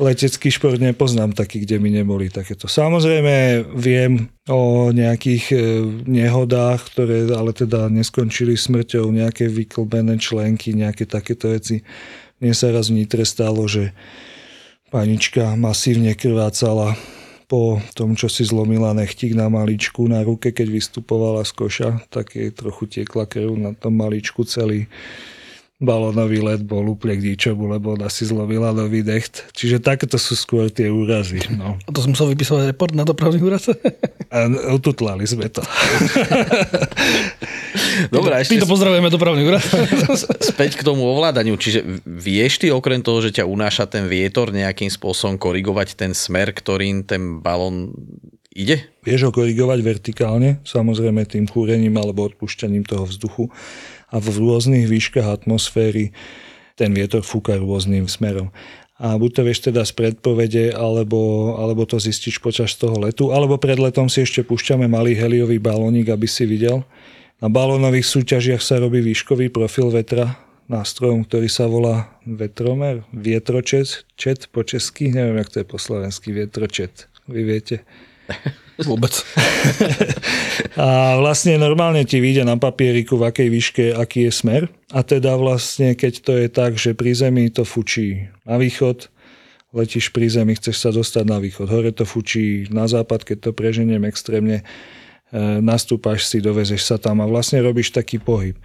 letecký šport nepoznám taký, kde mi neboli takéto. Samozrejme viem o nejakých nehodách, ktoré ale teda neskončili smrťou, nejaké vyklbené členky, nejaké takéto veci. Mne sa raz v Nitre stalo, že panička masívne krvácala po tom, čo si zlomila nechtík na maličku, na ruke, keď vystupovala z koša, tak jej trochu tiekla krv na tom maličku. Celý balónový let bol úplne k ničomu, lebo ona si zlomila nový decht. Čiže takéto sú skôr tie úrazy. No. A to som musel vypísať report na dopravný úraz? Ututlali sme to. Dobre, ešte to pozdravujeme dopravný úraz. Späť k tomu ovládaniu. Čiže vieš ty okrem toho, že ťa unáša ten vietor, nejakým spôsobom korigovať ten smer, ktorým ten balón ide? Vieš ho korigovať vertikálne, samozrejme tým chúrením alebo odpúšťaním toho vzduchu. A v rôznych výškach atmosféry ten vietor fúka rôznym smerom. A buď to vieš teda z predpovede, alebo to zistíš počas toho letu, alebo pred letom si ešte púšťame malý heliový balónik, aby si videl. Na balónových súťažiach sa robí výškový profil vetra nástrojom, ktorý sa volá vetromer, vietročet, čet po česky, neviem, jak to je po slovensky, vietročet, vy viete. Vôbec. A vlastne normálne ti vyjde na papieriku, v akej výške, aký je smer. A teda vlastne, keď to je tak, že pri zemi to fučí na východ, letíš pri zemi, chceš sa dostať na východ. Hore to fučí na západ, keď to preženiem extrémne, nastúpaš si, dovezeš sa tam a vlastne robíš taký pohyb.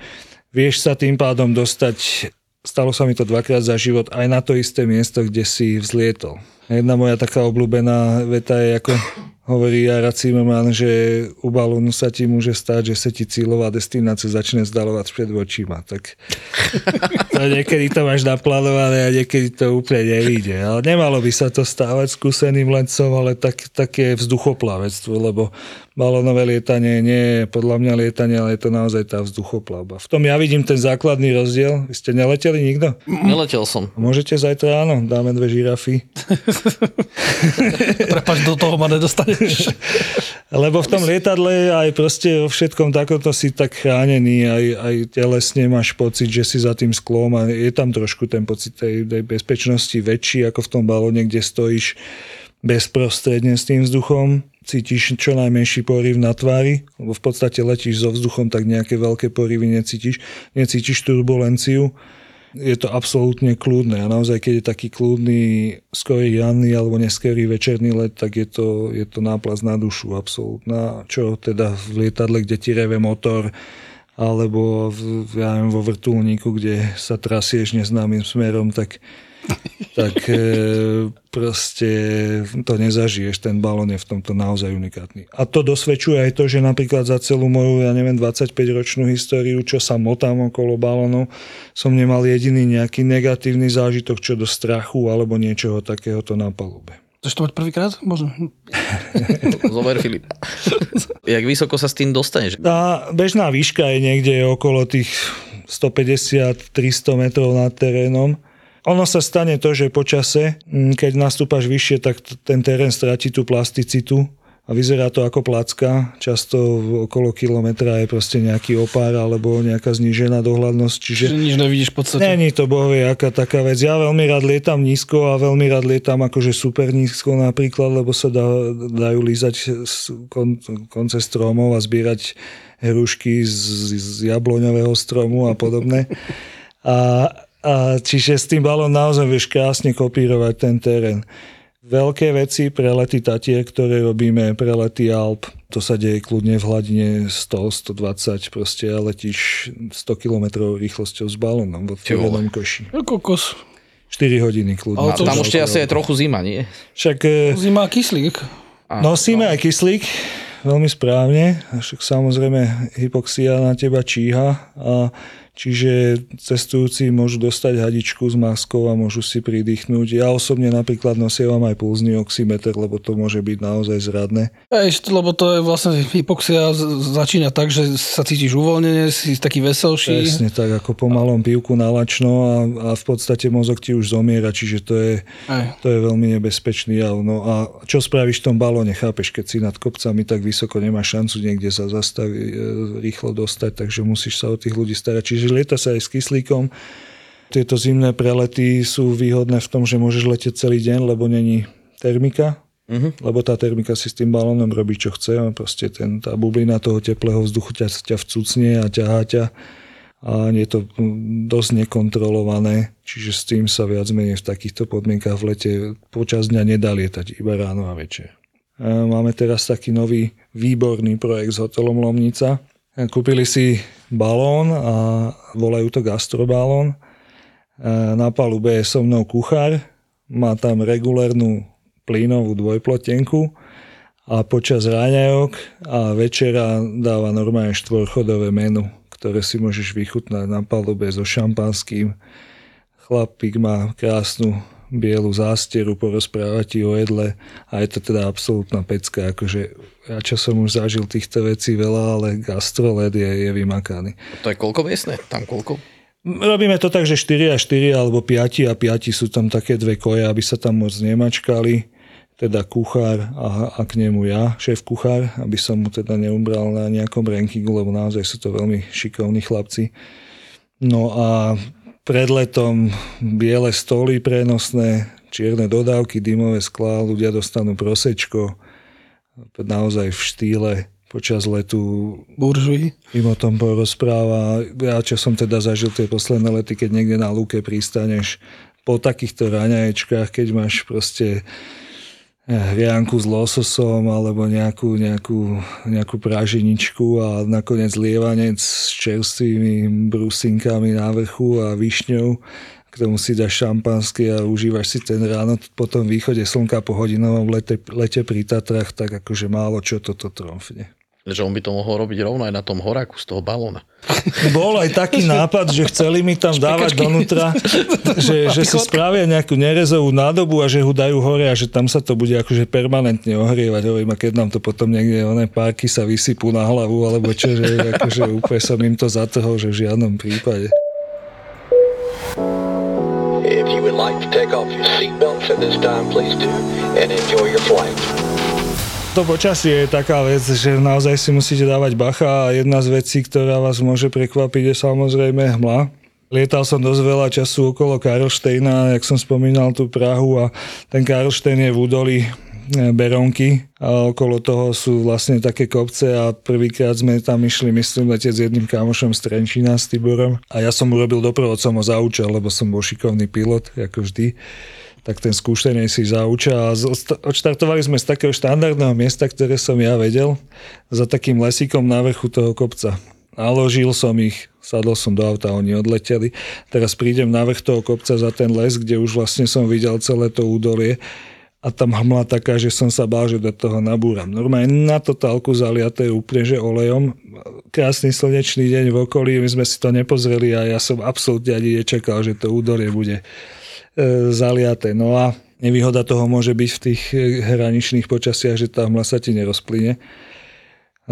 Vieš sa tým pádom dostať, stalo sa mi to 2-krát za život, aj na to isté miesto, kde si vzlietol. Jedna moja taká obľúbená veta je ako... Hovorí Jara Cimerman, že u balónu sa ti môže stať, že sa ti cieľová destinácia začne zdaľovať pred očima. Tak to niekedy to máš naplánované a niekedy to úplne nevíde. Ale nemalo by sa to stávať skúseným lencom, ale také vzduchoplavectvo, lebo balónové lietanie nie je podľa mňa lietanie, ale je to naozaj tá vzduchoplavba. V tom ja vidím ten základný rozdiel. Vy ste neleteli nikto? Neletel som. Môžete zajtra, áno, dáme 2 žirafy. Prepač, do toho ma nedostane. Lebo v tom lietadle aj proste vo všetkom takoto si tak chránený, aj telesne máš pocit, že si za tým sklom a je tam trošku ten pocit tej bezpečnosti väčší ako v tom balóne, kde stojíš bezprostredne s tým vzduchom. Cítiš čo najmenší poryv na tvári, lebo v podstate letíš so vzduchom, tak nejaké veľké poryvy necítiš turbulenciu. Je to absolútne kľudné a naozaj, keď je taký kľudný, skorý ranný alebo neskorý večerný let, tak je to náplast na dušu absolútna. Čo teda v lietadle, kde ti reve motor, alebo vo vrtuľníku, kde sa trasieš neznámym smerom, tak proste to nezažiješ. Ten balón je v tomto naozaj unikátny. A to dosvedčuje aj to, že napríklad za celú moju, 25-ročnú históriu, čo sa motám okolo balónov, som nemal jediný nejaký negatívny zážitok, čo do strachu alebo niečoho takéhoto na palube. Chceš to mať prvýkrát? Možno. Zober, Filip. Jak vysoko sa s tým dostaneš? Tá bežná výška je niekde okolo tých 150-300 metrov nad terénom. Ono sa stane to, že po čase, keď nastúpaš vyššie, tak ten terén stráti tú plasticitu a vyzerá to ako placka. Často okolo kilometra je proste nejaký opár alebo nejaká znížená dohľadnosť. Čiže nič nevidíš v podstate. Není to bohvie aká taká vec. Ja veľmi rád lietam nízko a veľmi rád lietam akože super nízko napríklad, lebo sa dajú lízať konce stromov a zbierať hrušky z jabloňového stromu a podobne. A čiže s tým balón naozaj vieš krásne kopírovať ten terén. Veľké veci, prelety Tatier, ktoré robíme, prelety Alp, to sa deje kľudne v hladine 100-120, proste a letíš 100 km rýchlosťou s balónom v otvorenom koši. No kokos. 4 hodiny kľudne. A tam už je asi aj trochu zima, nie? Však, zima a kyslík. Nosíme aj kyslík, veľmi správne, však samozrejme hypoxia na teba číha a čiže cestujúci môžu dostať hadičku s maskou a môžu si pridýchnúť. Ja osobne napríklad nosievam aj pulzný oximeter, lebo to môže byť naozaj zradné. Lebo to je vlastne hypoxia začína tak, že sa cítiš uvoľnenie, si taký veselší. Presne tak, ako po malom pivku nalačno a v podstate mozog ti už zomiera, čiže to je veľmi nebezpečný jav. No a čo spravíš v tom balóne, chápeš, keď si nad kopcami tak vysoko, nemáš šancu niekde sa zastaviť, rýchlo dostať, takže musíš sa o tých ľudí starať. Čiže lieta sa aj s kyslíkom. Tieto zimné prelety sú výhodné v tom, že môžeš letieť celý deň, lebo není termika. Lebo tá termika si s tým balónom robí, čo chce. Proste tá bublina toho teplého vzduchu ťa vcucne a ťahá ťa. A je to dosť nekontrolované. Čiže s tým sa viac menej v takýchto podmienkach v lete počas dňa nedá lietať, iba ráno a večer. Máme teraz taký nový výborný projekt s hotelom Lomnica. Kúpili si balón a volajú to gastrobalón. Na palube je so mnou kuchár, má tam regulérnu plynovú dvojplotenku a počas ráňajok a večera dáva normálne štvorchodové menu, ktoré si môžeš vychutnať na palube so šampanským. Chlapík má krásnu bielu zástieru, porozprávať ti o jedle a je to teda absolútna pecka. Akože, ja čo som už zažil týchto vecí veľa, ale gastroled je vymakaný. To je koľko miestne? Tam koľko? Robíme to tak, že 4 a 4 alebo 5 a 5 sú tam také dve koje, aby sa tam moc nemačkali. Teda kuchár a k nemu ja, šéf kuchár, aby som mu teda neumbral na nejakom rankingu, lebo naozaj sú to veľmi šikovní chlapci. No a pred letom biele stoly prenosné, čierne dodávky, dymové sklá, ľudia dostanú prosečko, naozaj v štýle počas letu. Buržuji. Im o tom porozpráva. Ja čo som teda zažil tie posledné lety, keď niekde na lúke pristaneš po takýchto raňaječkách, keď máš proste hrianku s lososom alebo nejakú praženičku a nakoniec lievanec s čerstvými brusinkami na vrchu a višňou. K tomu si dáš šampanské a užívaš si ten ráno po tom východe slnka po hodinovom lete pri Tatrách, tak akože málo čo toto tromfne. Že on by to mohol robiť rovno aj na tom horáku z toho balóna. Bol aj taký nápad, že chceli mi tam dávať donútra, že si spravia nejakú nerezovú nádobu a že ho dajú hore a že tam sa to bude akože permanentne ohrievať. A keď nám to potom niekde oné párky sa vysypú na hlavu alebo čo, že akože úplne som im to zatrhol, že v žiadnom prípade. If you would like to take off your seatbelts at this time, please do and enjoy your flight. To počasie je taká vec, že naozaj si musíte dávať bacha a jedna z vecí, ktorá vás môže prekvapiť, je samozrejme hmla. Lietal som dosť veľa času okolo Karlštejna, jak som spomínal tú Prahu, a ten Karlštejn je v údolí Berónky a okolo toho sú vlastne také kopce a prvýkrát sme tam išli, myslím, letieť s jedným kamošom z Trenčína, s Tiborom, a ja som urobil doprovodcom ho zaučal, lebo som bol šikovný pilot, ako vždy. Tak ten skúštenej si zauča a odštartovali sme z takého štandardného miesta, ktoré som ja vedel, za takým lesíkom na vrchu toho kopca. Naložil som ich, sadol som do auta, oni odleteli. Teraz prídem na vrch toho kopca za ten les, kde už vlastne som videl celé to údolie a tam hmla taká, že som sa bál, že do toho nabúram. Normálne na totálku zaliaté úplne, že olejom. Krásny slnečný deň v okolí, my sme si to nepozreli a ja som absolútne ani nečakal, že to údolie bude zaliaté. No a nevýhoda toho môže byť v tých hraničných počasiach, že tá hmla sa ti nerozplyne.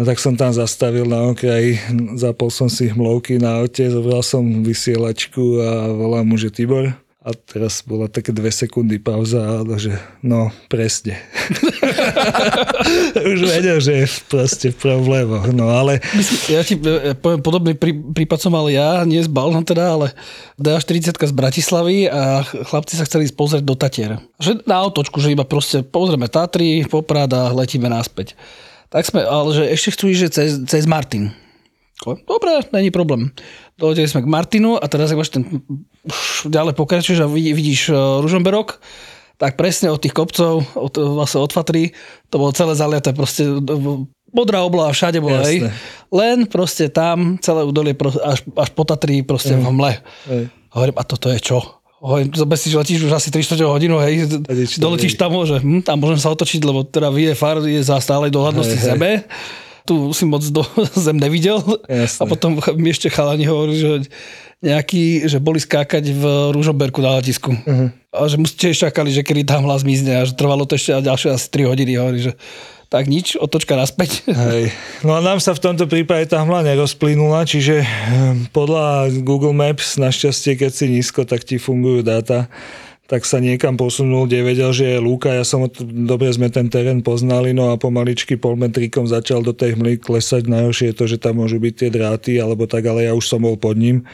A tak som tam zastavil na okraji, zapol som si hmlovky na aute, zobral som vysielačku a volám mu, že Tibor. A teraz bola také 2 sekundy pauza, že no, presne. Už vedel, že je proste v problémoch. No ale... Ja ti poviem, podobný prípad som mal ja, nie z Balna teda, ale DA40 z Bratislavy a chlapci sa chceli pozrieť do Tatier. Že na autočku, že iba proste pozrieme Tatry, Poprad a letíme naspäť. Tak sme, ale že ešte chcú ísť, že cez Martin. Dobre, není problém. Doleteli sme k Martinu a teraz ak máš ten... ďalej pokračuješ a vidíš Ružomberok, tak presne od tých kopcov, od Fatry, to bolo celé zaliaté, proste modrá obloha všade bola, hej. Len proste tam, celé údolie až po Tatry, proste v hmle. Hovorím, a toto je čo? Hovorím, si letíš už asi 3-4 hodinu, hej, doletíš tam, že tam môžem sa otočiť, lebo teda VFR je za stálej dohľadnosti zeme. Tu si moc do zem nevidel. Jasne. A potom mi ešte chalani hovorili, že nejakí, že boli skákať v Ružomberku na letisku. Uh-huh. A že musíte čakali, že kedy tam hlas mizne a že trvalo to ešte ďalšie asi 3 hodiny. Hovorí, že tak nič, otočka naspäť. Hej. No a nám sa v tomto prípade tá hmla nerozplynula, čiže podľa Google Maps, našťastie, keď si nízko, tak ti fungujú dáta. Tak sa niekam posunul, kde vedel, že je lúka. Ja som, dobre sme ten terén poznali, no a pomaličky polmetrikom začal do tej hmly klesať. Najhoršie je to, že tam môžu byť tie dráty, alebo tak, ale ja už som bol pod ním.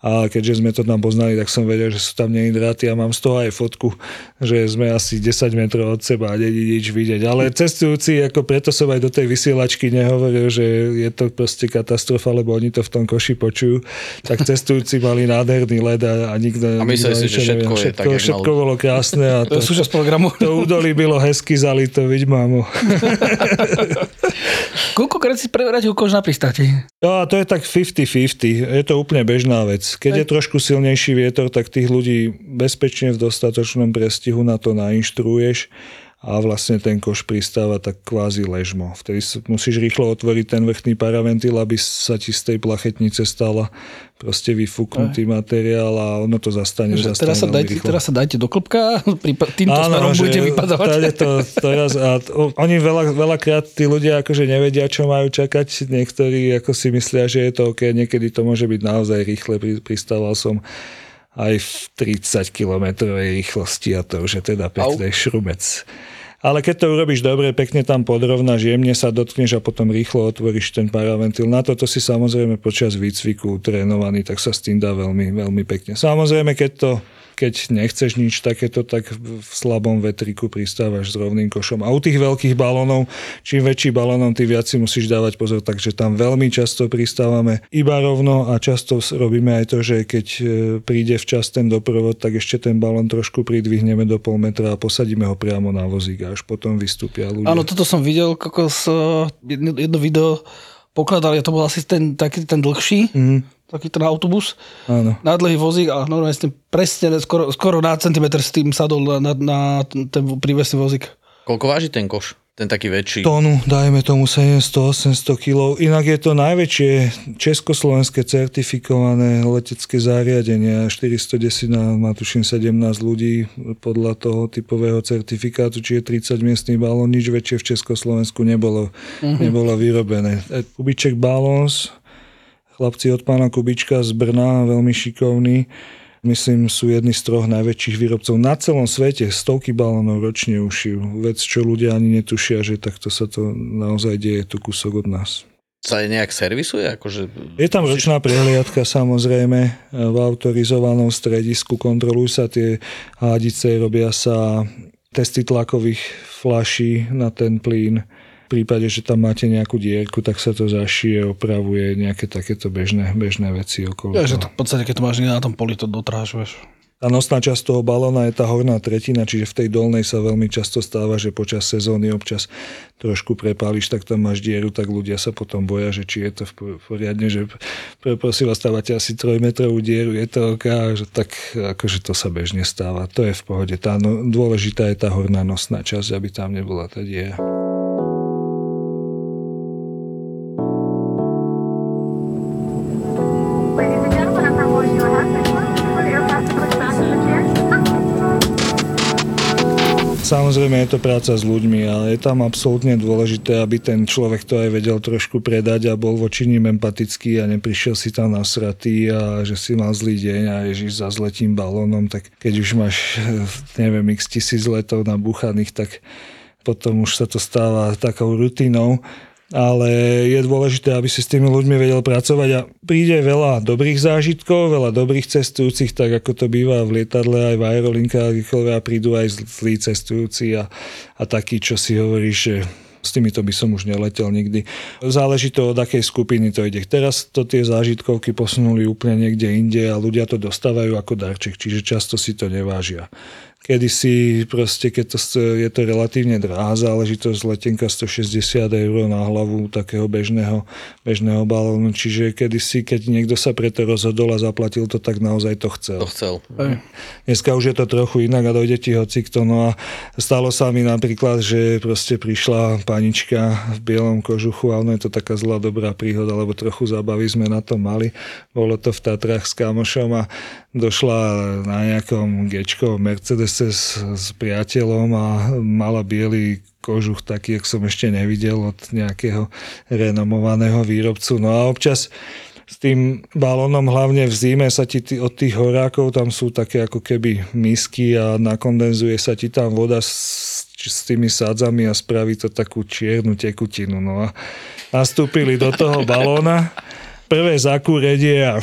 A keďže sme to tam poznali, tak som vedel, že sú tam nie dráty a mám z toho aj fotku, že sme asi 10 metrov od seba a není nič vidieť. Ale cestujúci, ako preto som aj do tej vysielačky nehovoril, že je to proste katastrofa, lebo oni to v tom koši počujú. Tak cestujúci mali nádherný led a nikto... A mysleli si, že všetko je tak, všetko bolo krásne. A to je súčasť programu. To údolí bylo hezky zalito, vidí mámo. Koľkokrát si prevrátil kož na pristáti? No, to je tak 50-50. Je to úplne bežná vec. Keď je trošku silnejší vietor, tak tých ľudí bezpečne v dostatočnom prestihu na to nainštruuješ a vlastne ten koš pristáva tak kvázi ležmo. Vtedy musíš rýchlo otvoriť ten vrchný paraventil, aby sa ti z tej plachetnice stala proste vyfúknutý materiál a ono to zastane. Teraz sa dajte do klopka, týmto smerom budete vypadávať. Oni veľakrát tí ľudia akože nevedia, čo majú čakať. Niektorí ako si myslia, že je to OK, niekedy to môže byť naozaj rýchle. Pristával som aj v 30-kilometrovej rýchlosti a to už je teda pekný šrumec. Ale keď to urobíš dobre, pekne tam podrovnáš, jemne sa dotkneš a potom rýchlo otvoríš ten paraventil. Na toto si samozrejme počas výcviku trénovaný, tak sa s tým dá veľmi, veľmi pekne. Samozrejme, keď nechceš nič takéto, tak v slabom vetriku pristávaš s rovným košom. A u tých veľkých balónov, čím väčší balónom, tým viac si musíš dávať pozor, takže tam veľmi často pristávame iba rovno a často robíme aj to, že keď príde včas ten doprovod, tak ešte ten balón trošku pridvihneme do pol metra a posadíme ho priamo na vozík. Až potom vystúpia ľudia. Áno, toto som videl, jedno video pokladali, to bol asi ten dlhší, taký ten autobus, na dlhý vozík a normálne presne skoro na centimetr s tým sadol na ten prívesný vozík. Koľko váži ten koš? Ten taký väčší. Tónu, dajme tomu 700-800 kg. Inak je to najväčšie československé certifikované letecké zariadenie. 410 má tuším 17 ľudí podľa toho typového certifikátu, čiže 30 miestný balón, nič väčšie v Československu nebolo vyrobené. Kubiček Balóns, chlapci od pána Kubička z Brna, veľmi šikovní. myslím, sú jedni z troch najväčších výrobcov na celom svete. Stovky balónov ročne ušijú. Vec, čo ľudia ani netušia, že takto sa to naozaj deje, tu kúsok od nás. Sa nejak servisuje? Akože... Je tam ročná prehliadka, samozrejme, v autorizovanom stredisku. Kontrolujú sa tie hádice, robia sa testy tlakových fľaší na ten plyn. V prípade, že tam máte nejakú dierku, tak sa to zašije, opravuje, nejaké takéto bežné veci okolo. Ja, že to v podstate, keď to máš na tom poli, to dotrážuješ. Tá nosná časť toho balóna je tá horná tretina, čiže v tej dolnej sa veľmi často stáva, že počas sezóny občas trošku prepáliš, tak tam máš dieru, tak ľudia sa potom boja, že či je to poriadne, že prosím vás, stávate asi 3-metrovú dieru, je to OK, že tak akože to sa bežne stáva. To je v pohode. Tá dôležitá je tá horná nosná časť, aby tam nebola tá diera. Samozrejme je to práca s ľuďmi, ale je tam absolútne dôležité, aby ten človek to aj vedel trošku predať a bol voči ním empatický a neprišiel si tam nasratý a že si mal zlý deň a ježiš, zazletím balónom, tak keď už máš, neviem, x tisíc letov nabúchaných, tak potom už sa to stáva takou rutinou. Ale je dôležité, aby si s tými ľuďmi vedel pracovať a príde veľa dobrých zážitkov, veľa dobrých cestujúcich, tak ako to býva v lietadle aj v aerolinkách, a prídu aj zlí cestujúci a takí, čo si hovoríš, že s týmito by som už neletel nikdy. Záleží to, od akej skupiny to ide. Teraz to tie zážitkovky posunuli úplne niekde inde a ľudia to dostávajú ako darček, čiže často si to nevážia. Kedysi proste, keď to, je to relatívne drahá záležitosť, letenka 160 eur na hlavu takého bežného balónu. Čiže kedysi, keď niekto sa pre to rozhodol a zaplatil to, tak naozaj to chcel. Dneska už je to trochu inak a dojde ti hocikto. No a stalo sa mi napríklad, že proste prišla panička v bielom kožuchu a ono je to taká zlá dobrá príhoda, lebo trochu zábavy sme na to mali. Bolo to v Tatrách s kamošom a došla na nejakom gečko Mercedes s priateľom a mala biely kožuch taký, jak som ešte nevidel od nejakého renomovaného výrobcu. No a občas s tým balónom, hlavne v zime, sa ti od tých horákov, tam sú také ako keby misky a nakondenzuje sa ti tam voda s tými sádzami a spraví to takú čiernu tekutinu. No a nastúpili do toho balóna, prvé zakúredie a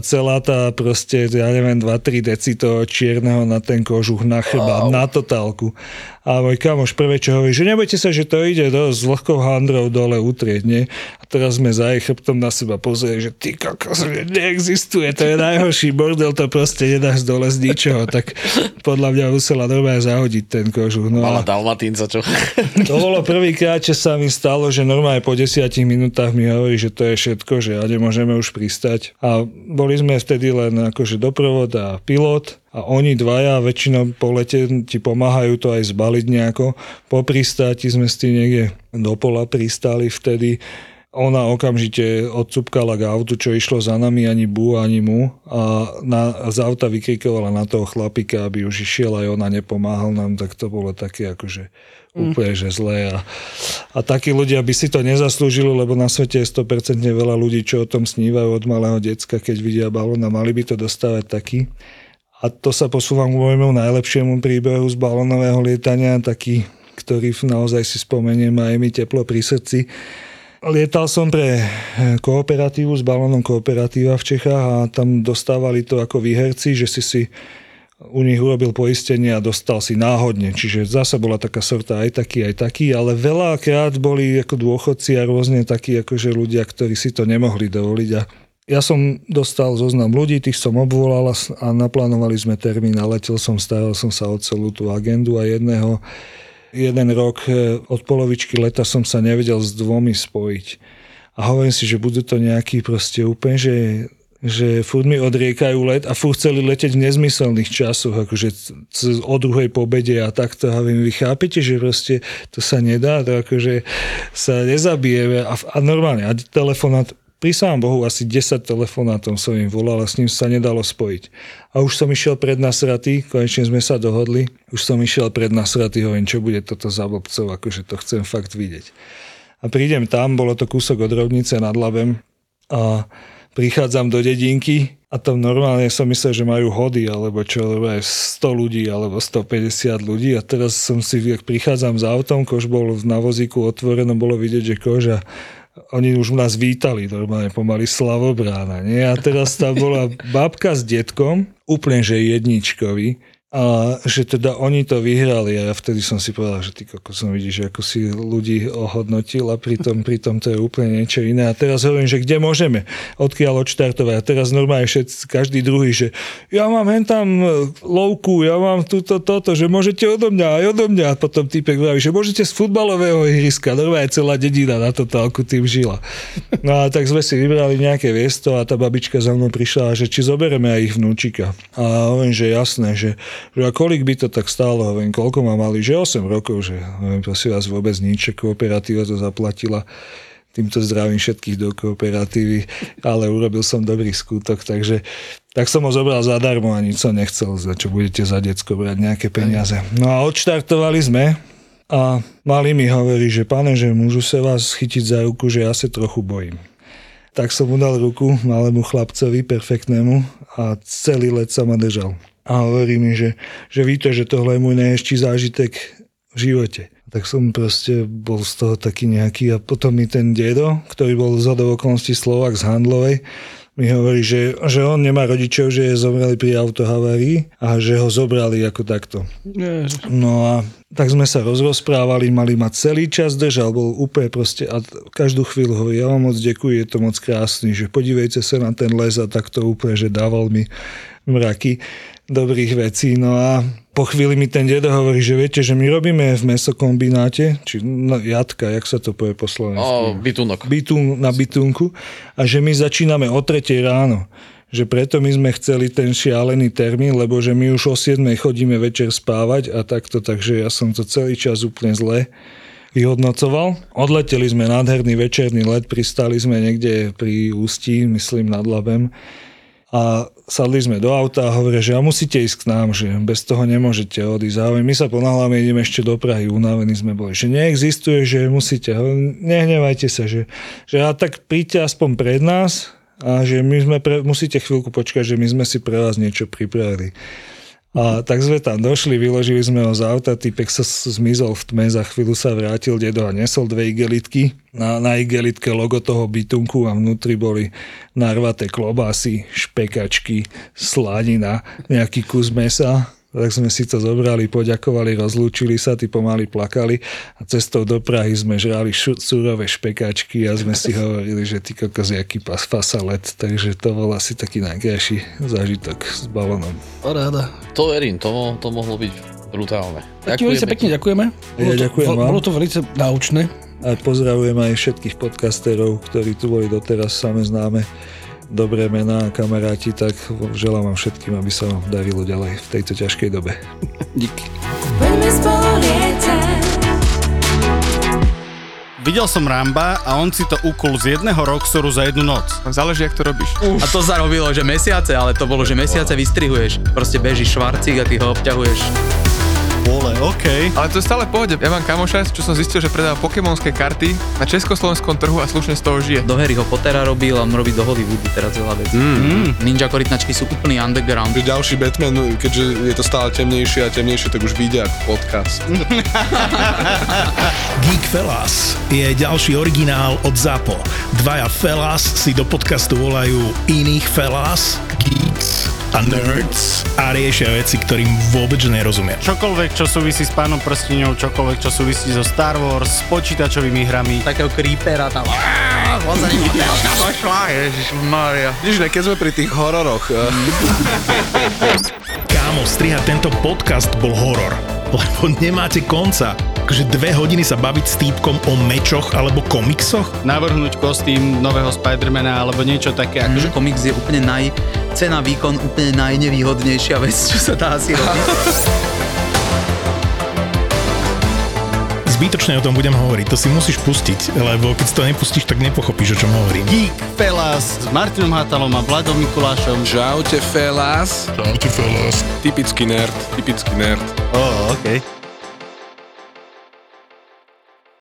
celá tá proste, ja neviem, 2-3 deci toho čierneho na ten kožuch, na chrbát, na totálku. A môj kamoš prvé, čo hovorí, že nebojte sa, že to ide s vlhkou handrou dole utrieť, nie? A teraz sme za jej chrbtom na seba pozreli, že ty kokos, neexistuje, to je najhorší bordel, to proste nedáš dole z ničoho, tak podľa mňa musela normálne zahodiť ten kožuch. No, mala dalmatínca, čo? To bolo prvýkrát, čo sa mi stalo, že normálne po 10 minútach mi hovorí, že to je všetko, že nemôžeme už pristať. A boli sme vtedy len akože doprovod a pilot a oni dvaja väčšinou po lete ti pomáhajú to aj zbaliť nejako. Po pristáti sme si niekde do pola pristali vtedy. Ona okamžite odcúpkala k autu, čo išlo za nami, ani bú, ani mu. A z auta vykrikovala na toho chlapika, aby už išiel, aj ona nepomáhal nám, tak to bolo také akože úplne že zlé. A takí ľudia by si to nezaslúžili, lebo na svete je 100% veľa ľudí, čo o tom snívajú od malého decka, keď vidia balón a mali by to dostávať taký. A to sa posúvam k môjmu najlepšiemu príbehu z balónového lietania, taký, ktorý naozaj si spomeniem a je mi teplo pri srdci. Lietal som pre kooperatívu s balónom Kooperatíva v Čechách a tam dostávali to ako výherci, že si u nich urobil poistenie a dostal si náhodne. Čiže zasa bola taká sorta aj taký, ale veľakrát boli ako dôchodci a rôzne takí akože ľudia, ktorí si to nemohli dovoliť. A ja som dostal zoznam ľudí, tých som obvolal a naplánovali sme termín a letel som, staral som sa o celú tú agendu a jeden rok od polovičky leta som sa nevedel s dvomi spojiť. A hovorím si, že budú to nejaký proste úplne, že furt mi odriekajú let a furt chceli leteť v nezmyselných časoch, akože o druhej pobede a takto. Hovorím, vy chápete, že proste to sa nedá, to akože sa nezabijeme. A normálne, a telefonát, prisám Bohu, asi 10 telefonátom som im volal a s ním sa nedalo spojiť. A už som išiel prednasratý, konečne sme sa dohodli, hovorím, čo bude toto za blbcov, akože to chcem fakt vidieť. A prídem tam, bolo to kúsok od Roudnice nad Labem a prichádzam do dedinky a tam normálne som myslel, že majú hody, alebo čo, aj 100 ľudí, alebo 150 ľudí. A teraz som si, ak prichádzam s autom, kož bol na vozíku otvorenom, bolo vidieť, že koža. Oni už nás vítali, normálne pomaly slavobrána, nie? A teraz tam bola babka s detkom, úplne že jedničkový. A že teda oni to vyhrali a ja vtedy som si povedal, že ty kokosom, vidíš, ako si ľudí ohodnotil a pritom to je úplne niečo iné. A teraz hovorím, že kde môžeme? Odkiaľ odštartovať? A teraz normálne všetci, každý druhý, že ja mám hen tam lovku, ja mám túto, toto, že môžete odo mňa aj odo mňa. A potom týpek vraví, že môžete z futbalového ihriska. Normálne celá dedina na totálku tým žila. No a tak sme si vybrali nejaké miesto a tá babička za mnou prišla, že či zoberieme aj ich vnúčika. A hovorím, že jasné, že a kolik by to tak stálo, hovorím, koľko ma mali, že 8 rokov, že hovorím, prosím vás, vôbec nič, kooperatíva to zaplatila, týmto zdravím všetkých do kooperatívy, ale urobil som dobrý skutok, takže tak som ho zobral zadarmo a nič som nechcel, za čo budete za decko brať nejaké peniaze. No a odštartovali sme a malý mi hovorí, že pane, že môžu sa vás chytiť za ruku, že ja sa trochu bojím. Tak som mu dal ruku malému chlapcovi, perfektnému, a celý let sa ma držal. A hovorí mi, že víte, že tohle je môj najväčší zážitek v živote. Tak som proste bol z toho taký nejaký. A potom mi ten dedo, ktorý bol zhodou okolností Slovák z Handlovej, mi hovorí, že on nemá rodičov, že zomreli pri autohavárii a že ho zobrali ako takto. No a tak sme sa rozprávali, mali ma celý čas držal, bol úplne proste a každú chvíľu hovorí, ja vám moc ďakujem, je to moc krásny, že podívejte sa na ten les a takto úplne, že dával mi mraky dobrých vecí. No a po chvíli mi ten dedo hovorí, že viete, že my robíme v mesokombináte, či no, jatka, jak sa to povie po slovensku? Bytunok. Na bytunku. A že my začíname o 3:00 ráno. Že preto my sme chceli ten šialený termín, lebo že my už o 7:00 chodíme večer spávať a takto, takže ja som to celý čas úplne zle vyhodnocoval. Odleteli sme nádherný večerný let, pristali sme niekde pri Ústí, myslím nad Labem. A sadli sme do auta a hovoria, že a musíte ísť k nám, že bez toho nemôžete odísť. A my sa ponáhľame, ideme ešte do Prahy, unavení sme boli, že neexistuje, že musíte. Nehnevajte sa, že a tak príďte aspoň pred nás a že my sme musíte chvíľku počkať, že my sme si pre vás niečo pripravili. A tak sme tam došli, vyložili sme ho z auta, týpek sa zmizol v tme, za chvíľu sa vrátil dedo a nesol dve igelitky. Na igelitke logo toho bytunku a vnútri boli narvaté klobásy, špekačky, slanina, nejaký kus mesa. Tak sme si to zobrali, poďakovali, rozlúčili sa, tí pomaly plakali a cestou do Prahy sme žrali surové špekačky a sme si hovorili, že ty kokos, jaký fasalet, takže to bol asi taký najkrajší zážitok s balónom. Paráda. To verím, to mohlo byť brutálne. Ďakujeme. Pekne ďakujeme. Ja ďakujem vám. Bolo to veľmi náučné. A pozdravujem aj všetkých podcasterov, ktorí tu boli doteraz, same známe. Dobré mená a kamaráti, tak želám vám všetkým, aby sa vám darilo ďalej v tejto ťažkej dobe. Díky. Videl som Ramba a on si to ukol z jedného roxoru za jednu noc. Záleží, jak to robíš. Uf. A to zarobilo, že mesiace, ale to bolo, že mesiace vystrihuješ. Proste bežíš švarcík a ty ho obťahuješ. Vole, okej. Okay. Ale to je stále v pohode. Ja mám kamoša, čo som zistil, že predáva pokémonské karty na československom trhu a slušne z toho žije. Do Harryho Pottera robil a robí do Hollywoodu teraz veľa vecí. Ninja korytnačky sú úplný underground. Že ďalší Batman, keďže je to stále temnejšie a temnejšie, tak už vyjde ako podcast. Geek Fellas je ďalší originál od ZAPO. Dvaja Fellas si do podcastu volajú iných Fellas, Geeks a Nerds a riešia veci, ktorým vôbec nerozumia. Čokoľvek, čo súvisí s Pánom prsteňov, čokoľvek, čo súvisí so Star Wars, s počítačovými hrami. Takého creepera tam. Ježišmaria. Vidíš, keď sme pri tých hororoch. Kámo, strihať tento podcast bol horor, lebo nemáte konca. Takže 2 hodiny sa baviť s týpkom o mečoch alebo komiksoch? Navrhnúť kostým nového Spidermana alebo niečo také. Akože komiks je úplne cena výkon úplne najnevýhodnejšia vec, čo sa dá asi robiť. Zbytočne o tom budem hovoriť, to si musíš pustiť, lebo keď si to nepustíš, tak nepochopíš, o čom hovorím. Geek Fellas s Martinom Hatalom a Vladom Mikulášom. Čaute Fellas. Čaute Fellas. Typický nerd. Ó, okej.